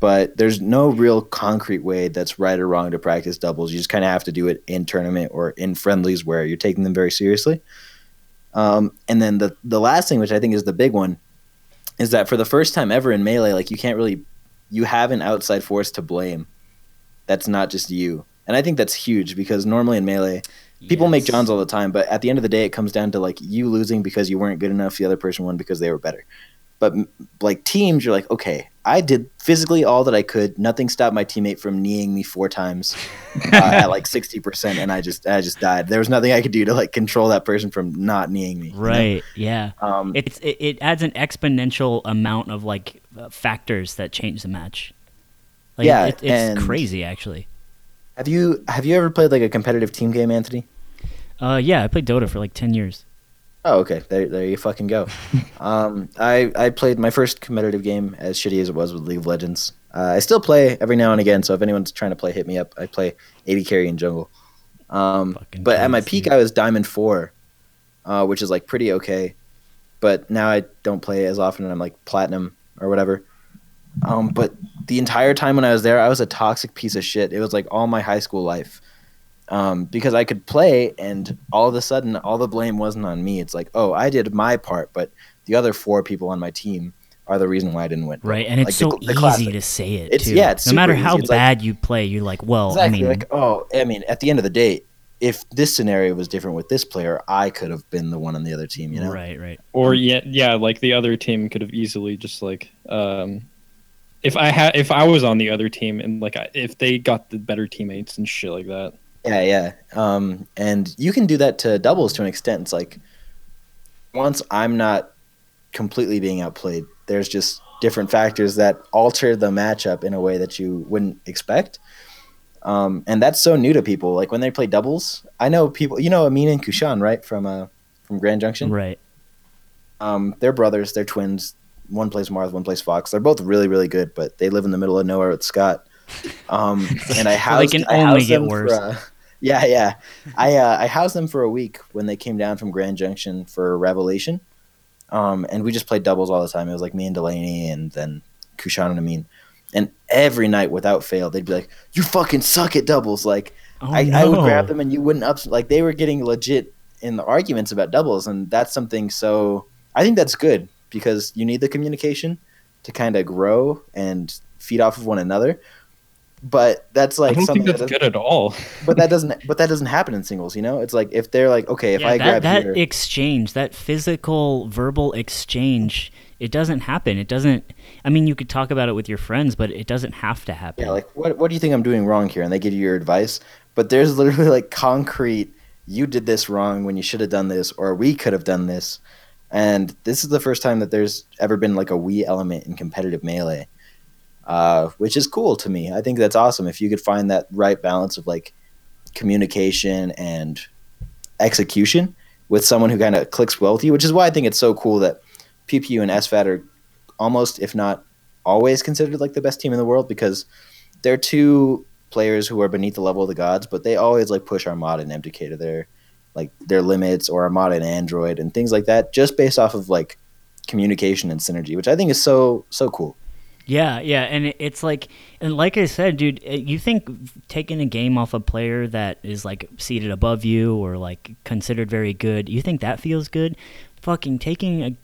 But there's no real concrete way that's right or wrong to practice doubles. You just kind of have to do it in tournament or in friendlies where you're taking them very seriously. And then the last thing, which I think is the big one, is that for the first time ever in Melee, like you have an outside force to blame. That's not just you. And I think that's huge because normally in Melee, people make Johns all the time, but at the end of the day, it comes down to like you losing because you weren't good enough. The other person won because they were better. But like teams, you're like, okay, I did physically all that I could. Nothing stopped my teammate from kneeing me 4 times at like 60%, and I just died. There was nothing I could do to like control that person from not kneeing me. Right? Yeah. It adds an exponential amount of like factors that change the match. Like, yeah, it's crazy actually. Have you ever played like a competitive team game, Anthony? Yeah, I played Dota for like 10 years. Oh, okay. There you fucking go. I played my first competitive game, as shitty as it was, with League of Legends. I still play every now and again, so if anyone's trying to play, hit me up. I play AD carry and jungle. But at my peak, I was Diamond 4, which is like pretty okay. But now I don't play as often, and I'm like Platinum or whatever. But the entire time when I was there, I was a toxic piece of shit. It was like all my high school life. Because I could play, and all of a sudden, all the blame wasn't on me. It's like, oh, I did my part, but the other 4 people on my team are the reason why I didn't win. Right, and like it's so easy to say it, too. Yeah, it's no matter how bad you play, you're like, well, exactly, at the end of the day, if this scenario was different with this player, I could have been the one on the other team, Right. Or, yeah, like the other team could have easily just like... If I was on the other team, and like if they got the better teammates and shit like that. Yeah. And you can do that to doubles to an extent. It's like once I'm not completely being outplayed, there's just different factors that alter the matchup in a way that you wouldn't expect. And that's so new to people. Like when they play doubles, I know people, Amin and Kushan, right? From Grand Junction. Right. They're brothers, they're twins. One plays Marth, one plays Fox. They're both really, really good, but they live in the middle of nowhere with Scott. And I housed them for a week when they came down from Grand Junction for Revelation, and we just played doubles all the time. It was like me and Delaney, and then Kushan and Amin, and every night without fail they'd be like, you fucking suck at doubles. Like, I would grab them and you wouldn't up, like they were getting legit in the arguments about doubles, and that's something. So I think that's good because you need the communication to kind of grow and feed off of one another. But that's like, I don't something think that's that good at all. But that doesn't happen in singles, It's like if they're like, okay, if I grab that here, exchange, that physical verbal exchange, it doesn't happen. It doesn't. I mean, you could talk about it with your friends, but it doesn't have to happen. Yeah, like what do you think I'm doing wrong here? And they give you your advice, but there's literally like concrete. You did this wrong when you should have done this, or we could have done this. And this is the first time that there's ever been like a we element in competitive melee. which is cool to me. I think that's awesome. If you could find that right balance of like communication and execution with someone who kind of clicks well with you, which is why I think it's so cool that PPU and SFAT are almost, if not always, considered like the best team in the world, because they're two players who are beneath the level of the gods, but they always like push Armada and MDK to their limits, or Armada and Android and things like that, just based off of like communication and synergy, which I think is so cool. Yeah, and it's like, and like I said, dude, you think taking a game off a player that is like seated above you or like considered very good, you think that feels good? Fucking taking a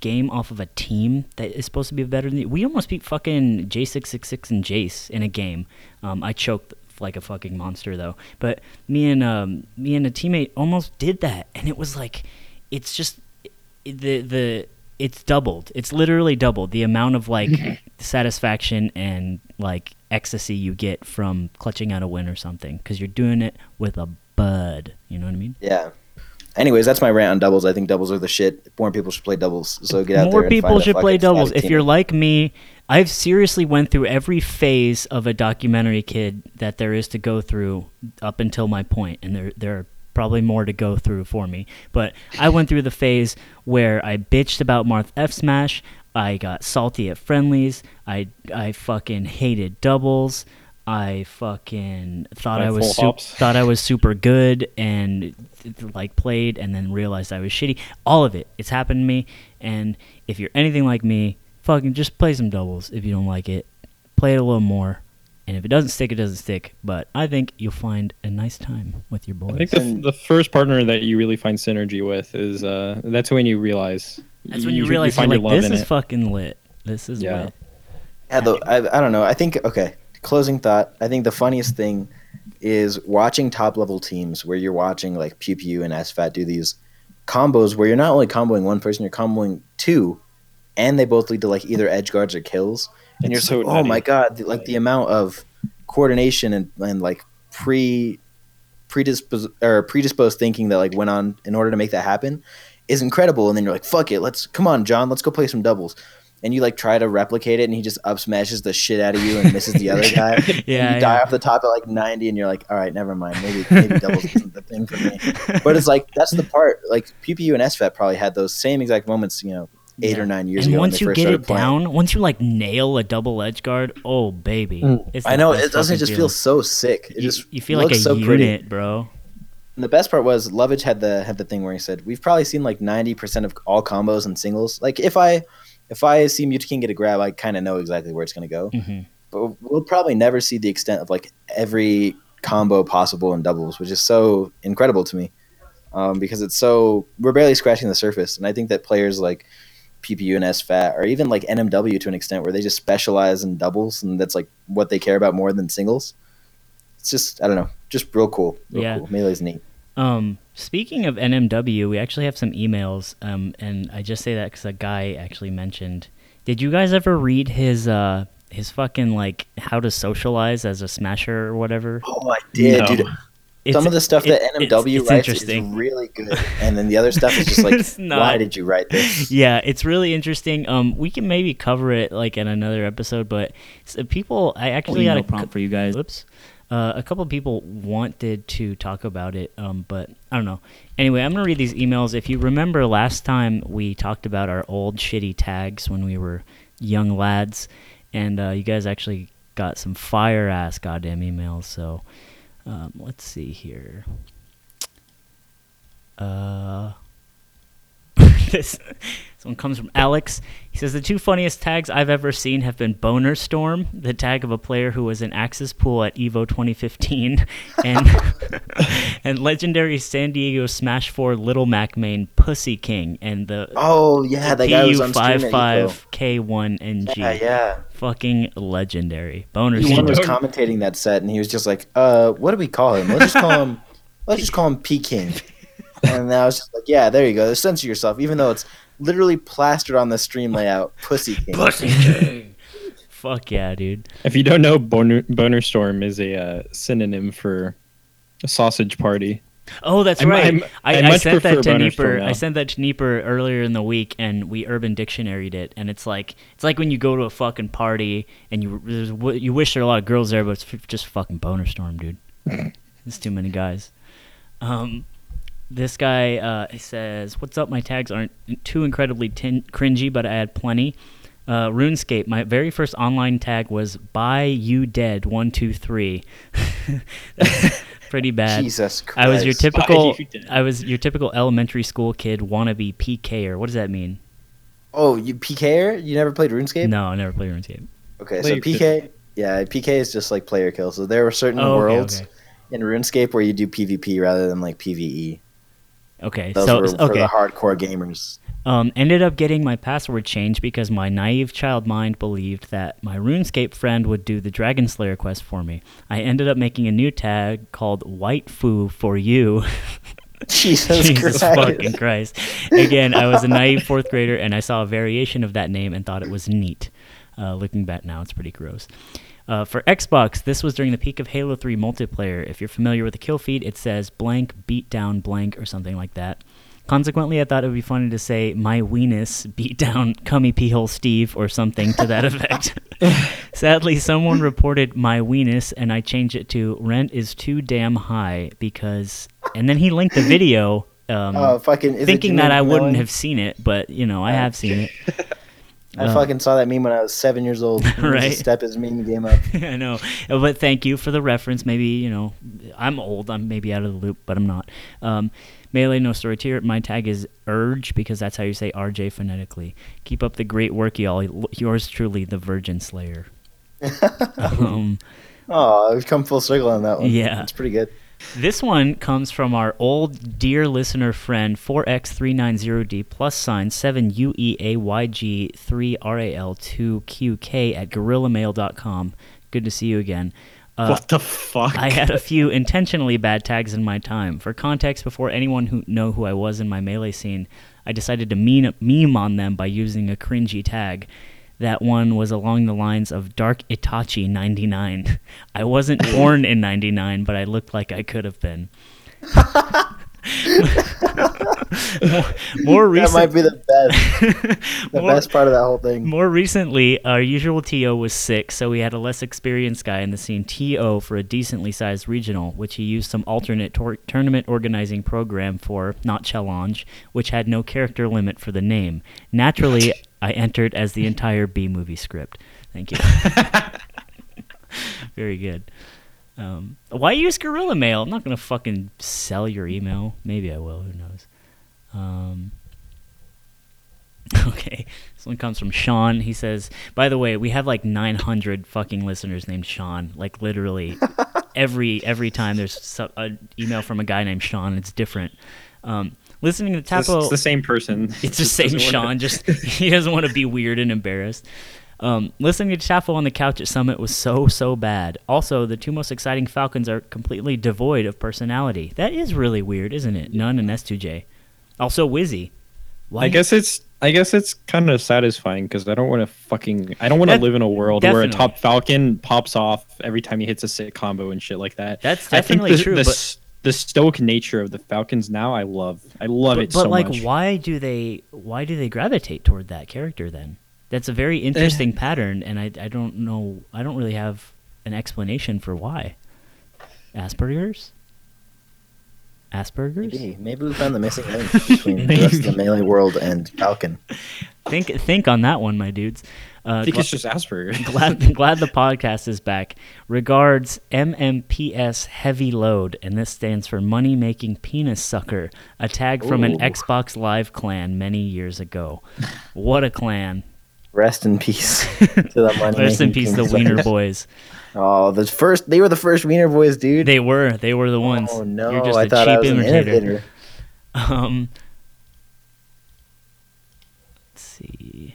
game off of a team that is supposed to be better than you. We almost beat fucking J666 and Jace in a game. I choked like a fucking monster though. But me and a teammate almost did that, and it was like, it's just it's doubled. It's literally doubled the amount of like satisfaction and like ecstasy you get from clutching out a win or something, because you're doing it with a bud. You know what I mean? Yeah. Anyways, that's my rant on doubles. I think doubles are the shit. More people should play doubles. So get out there. More people should play doubles. If you're like me, I've seriously went through every phase of a documentary kid that there is to go through up until my point, and there are probably more to go through for me. But I went through the phase where I bitched about Marth F Smash. I got salty at friendlies. I fucking hated doubles. I fucking thought I was super good and like played and then realized I was shitty. All of it. It's happened to me. And if you're anything like me, fucking just play some doubles. If you don't like it, play it a little more. And if it doesn't stick, it doesn't stick. But I think you'll find a nice time with your boys. I think the first partner that you really find synergy with is that's when you realize. That's when you realize find your like, love in it. This is fucking lit. This is lit. Yeah, though, I don't know. I think, okay. Closing thought, I think the funniest thing is watching top-level teams where you're watching like PPU and SFAT do these combos where you're not only comboing one person, you're comboing two, and they both lead to like either edge guards or kills. And it's you're so nutty. Oh my god, like the amount of coordination and like predisposed thinking that like went on in order to make that happen is incredible. And then you're like, fuck it, come on John, let's go play some doubles. And you like try to replicate it, and he just up smashes the shit out of you and misses the other guy. And you die off the top at like 90, and you're like, all right, never mind. Maybe doubles isn't the thing for me. But it's like, that's the part. Like PPU and SFAT probably had those same exact moments, 8 or 9 years ago. And once you get it down, once you like nail a double edge guard, oh baby, I know it doesn't just feel so sick. It just you feel like a unit, bro. And the best part was Lovage had the thing where he said, we've probably seen like 90% of all combos and singles. Like if I see Mew2King get a grab, I kind of know exactly where it's going to go. Mm-hmm. But we'll probably never see the extent of like every combo possible in doubles, which is so incredible to me because we're barely scratching the surface. And I think that players like PPU and SFAT, or even like NMW to an extent, where they just specialize in doubles and that's like what they care about more than singles. It's just, I don't know, just real cool. Real cool. Melee's neat. Speaking of NMW, we actually have some emails, and I just say that because a guy actually mentioned, did you guys ever read his fucking, like, how to socialize as a smasher or whatever? Oh, I did, dude. Some of the stuff that NMW writes is really good, and then the other stuff is just like, why did you write this? Yeah, it's really interesting. We can maybe cover it, like, in another episode, but I actually got a prompt for you guys. Whoops. A couple of people wanted to talk about it, but I don't know. Anyway, I'm going to read these emails. If you remember last time, we talked about our old shitty tags when we were young lads, and you guys actually got some fire-ass goddamn emails. So let's see here. This one comes from Alex. He says, the two funniest tags I've ever seen have been Boner Storm, the tag of a player who was in Axe's pool at EVO 2015, and legendary San Diego Smash 4 Little Mac main Pussy King, and the that guy was on stream at K1NG. Yeah. Fucking legendary. Boner Storm. He was commentating that set, and he was just like, what do we call him? Let's just call him P-King. And I was just like, yeah, there you go. Censor yourself, even though it's literally plastered on the stream layout. Pussy King. Pussy King. Fuck yeah, dude. If you don't know, Boner Storm is a synonym for a sausage party. Oh, that's right. I sent that to Nieper earlier in the week, and we Urban Dictionary'd it. And it's like when you go to a fucking party and you wish there are a lot of girls there, but it's just fucking boner storm, dude. It's too many guys. This guy says, "What's up? My tags aren't too incredibly cringy, but I had plenty. RuneScape. My very first online tag was "Buy You Dead 123." Pretty bad. Jesus Christ! I was your typical elementary school kid wannabe PKer. What does that mean? Oh, you PKer? You never played RuneScape? No, I never played RuneScape. Okay, so PK. Yeah, PK is just like player kill. So there were certain worlds in RuneScape where you do PvP rather than like PvE. Okay, those were for the hardcore gamers. Ended up getting my password changed because my naive child mind believed that my RuneScape friend would do the Dragon Slayer quest for me. I ended up making a new tag called White Foo for You. Jesus fucking Christ. Again, I was a naive fourth grader and I saw a variation of that name and thought it was neat. Looking back now, it's pretty gross. For Xbox, this was during the peak of Halo 3 multiplayer. If you're familiar with the kill feed, it says blank, beat down blank, or something like that. Consequently, I thought it would be funny to say, my weenus beat down cummy peehole Steve or something to that effect. Sadly, someone reported my weenus and I changed it to rent is too damn high because... And then he linked the video thinking that I wouldn't have seen it, but, you know, I have seen it. I fucking saw that meme when I was 7 years old. Right? Step his meme game up. I know. But thank you for the reference. Maybe, you know, I'm old. I'm maybe out of the loop, but I'm not. Melee, no story tier. My tag is Urge, because that's how you say RJ phonetically. Keep up the great work, y'all. Yours truly, the Virgin Slayer. We've come full circle on that one. Yeah. It's pretty good. This one comes from our old dear listener friend, 4X390D +7UEAYG3RAL2QK @gorillamail.com. Good to see you again. What the fuck? I had a few intentionally bad tags in my time. For context, before anyone who knew who I was in my Melee scene, I decided to meme on them by using a cringy tag. That one was along the lines of Dark Itachi 99. I wasn't born in 99, but I looked like I could have been. More recent, that might be the best. The best part of that whole thing. More recently, our usual TO was sick, so we had a less experienced guy in the scene TO for a decently sized regional, which he used some alternate tournament organizing program for, not challenge, which had no character limit for the name. Naturally, I entered as the entire B movie script. Thank you. Very good. Why use Gorilla Mail? I'm not going to fucking sell your email. Maybe I will. Who knows? Okay. This one comes from Sean. He says, by the way, we have like 900 fucking listeners named Sean. Like literally every time there's an email from a guy named Sean, it's different. Listening to Tafo... It's the same person. It's the same Sean. He doesn't want to be weird and embarrassed. Listening to Tafo on the couch at Summit was so bad. Also, the two most exciting Falcons are completely devoid of personality. That is really weird, isn't it? None and S2J. Also, Wizzy. Why? I guess it's kind of satisfying because I don't want to live in a world where a top Falcon pops off every time he hits a sick combo and shit like that. That's definitely true. The stoic nature of the Falcons now, I love it so much. But why do they gravitate toward that character then? That's a very interesting pattern, and I don't know. I don't really have an explanation for why. Asperger's? Maybe we found the missing link between the rest of the Melee world and Falcon. Think on that one, my dudes. I think it's just Asperger's. Glad the podcast is back. Regards, MMPS Heavy Load, and this stands for Money Making Penis Sucker, a tag from an Xbox Live clan many years ago. What a clan. Rest in peace to the money. Rest in peace, the Wiener Boys. Oh, they were the first Wiener Boys, dude. They were the ones. Oh no, you're just I thought I was an imitator. Let's see.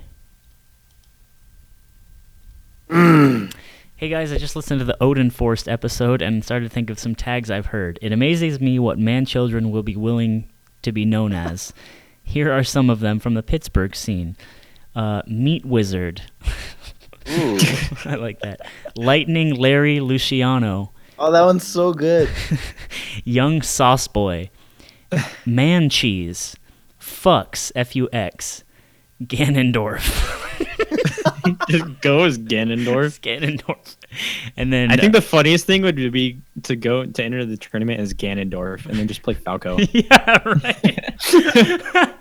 Hey guys, I just listened to the Odin Forest episode and started to think of some tags I've heard. It amazes me what man children will be willing to be known as. Here are some of them from the Pittsburgh scene. Meat Wizard. Ooh. I like that. Lightning Larry Luciano. Oh, that one's so good. Young Sauce Boy. Man Cheese. Fux, F-U-X. Ganondorf. Just go as Ganondorf. Ganondorf. And then I think the funniest thing would be to go to enter the tournament as Ganondorf and then just play Falco. Yeah, right.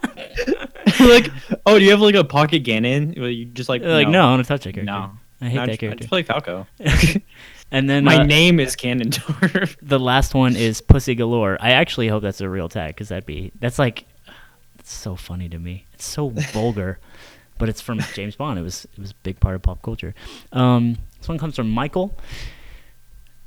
Like, oh, do you have like a pocket Ganon? You just like no, I want to touch that character. No, I hate that character. I just play Falco. And then my name is Ganondorf. The last one is Pussy Galore. I actually hope that's a real tag because that's like, it's so funny to me. It's so vulgar, but it's from James Bond. It was a big part of pop culture. This one comes from Michael.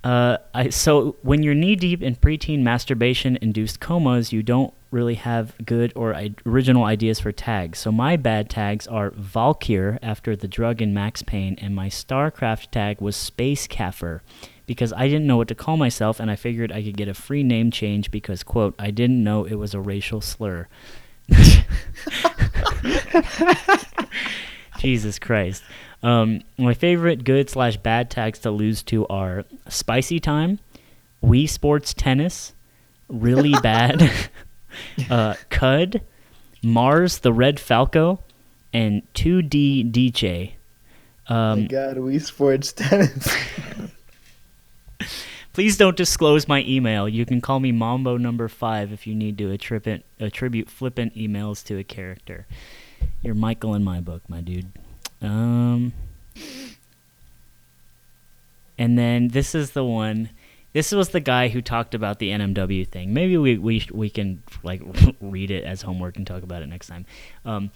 So when you're knee deep in preteen masturbation-induced comas, you don't really have good or original ideas for tags. So my bad tags are Valkyr after the drug in Max Payne, and my StarCraft tag was Space Caffer because I didn't know what to call myself, and I figured I could get a free name change because, quote, I didn't know it was a racial slur. Jesus Christ. My favorite good / bad tags to lose to are Spicy Time, Wii Sports Tennis, Really Bad, Cud, Mars the Red Falco, and 2D DJ. Oh my God, Wii Sports Tennis. Please don't disclose my email. You can call me Mambo number 5 if you need to attribute flippant emails to a character. You're Michael in my book, my dude. And then this is the one. This was the guy who talked about the NMW thing. Maybe we can like read it as homework and talk about it next time. It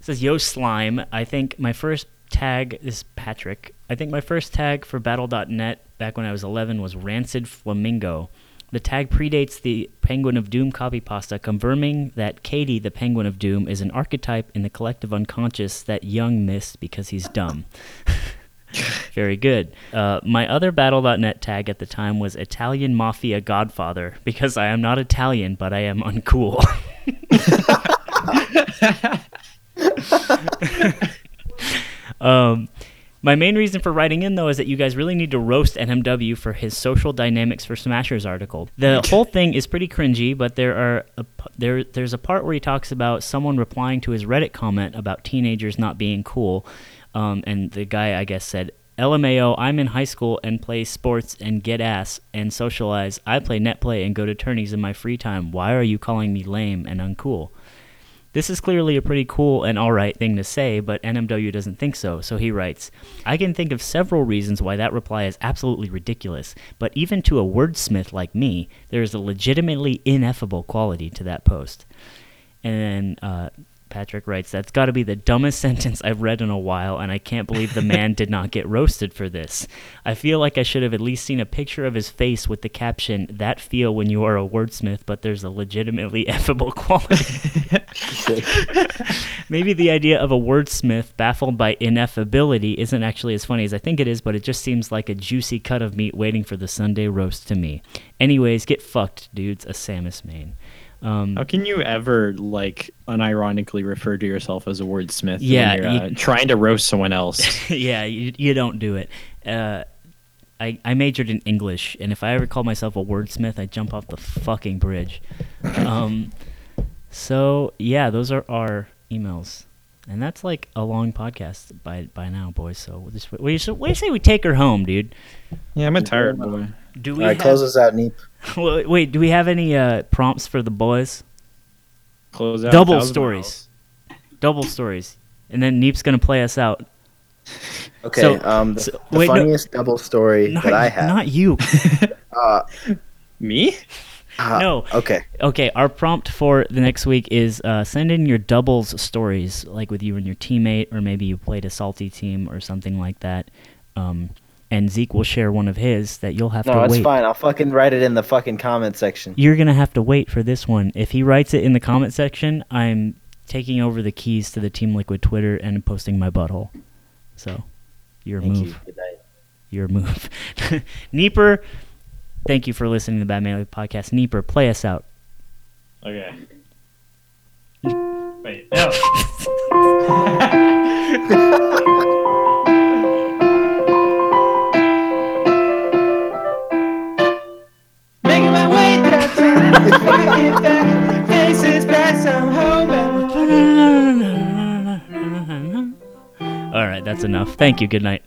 says, yo, Slime. I think my first tag is Patrick. I think my first tag for Battle.net back when I was 11 was Rancid Flamingo. The tag predates the Penguin of Doom copy pasta, confirming that Katie, the Penguin of Doom, is an archetype in the collective unconscious that Young missed because he's dumb. Very good. My other Battle.net tag at the time was Italian Mafia Godfather, because I am not Italian, but I am uncool. My main reason for writing in, though, is that you guys really need to roast NMW for his social dynamics for Smashers article. The whole thing is pretty cringy, but there's a part where he talks about someone replying to his Reddit comment about teenagers not being cool, and the guy, I guess, said, LMAO, I'm in high school and play sports and get ass and socialize. I play net play and go to tourneys in my free time. Why are you calling me lame and uncool? This is clearly a pretty cool and all right thing to say, but NMW doesn't think so, so he writes, I can think of several reasons why that reply is absolutely ridiculous, but even to a wordsmith like me, there is a legitimately ineffable quality to that post. And then Patrick writes, that's got to be the dumbest sentence I've read in a while, and I can't believe the man did not get roasted for this. I feel like I should have at least seen a picture of his face with the caption, that feel when you are a wordsmith, but there's a legitimately effable quality. Maybe the idea of a wordsmith baffled by ineffability isn't actually as funny as I think it is, but it just seems like a juicy cut of meat waiting for the Sunday roast to me. Anyways, get fucked, dudes. A Samus main. How can you ever like unironically refer to yourself as a wordsmith when you're trying to roast someone else? Yeah, you don't do it. I majored in English, and if I ever call myself a wordsmith, I jump off the fucking bridge. So yeah, those are our emails, and that's like a long podcast by now, boys. So we say we take her home, dude. Yeah, I'm a tired boy. Do we? All right, close us out, Neep. Wait, do we have any prompts for the boys? Close out. Double stories, and then Neep's gonna play us out. Okay. The funniest double story that I have. Not you. Me? No. Okay. Okay. Our prompt for the next week is send in your doubles stories, like with you and your teammate, or maybe you played a salty team or something like that. And Zeke will share one of his that you'll have to wait. No, it's fine. I'll fucking write it in the fucking comment section. You're going to have to wait for this one. If he writes it in the comment section, I'm taking over the keys to the Team Liquid Twitter and posting my butthole. So, Thank you. Good night. Your move. Neeper, thank you for listening to the Bad Manly Podcast. Neeper, play us out. Okay. Wait, no. All right, that's enough. Thank you. Good night.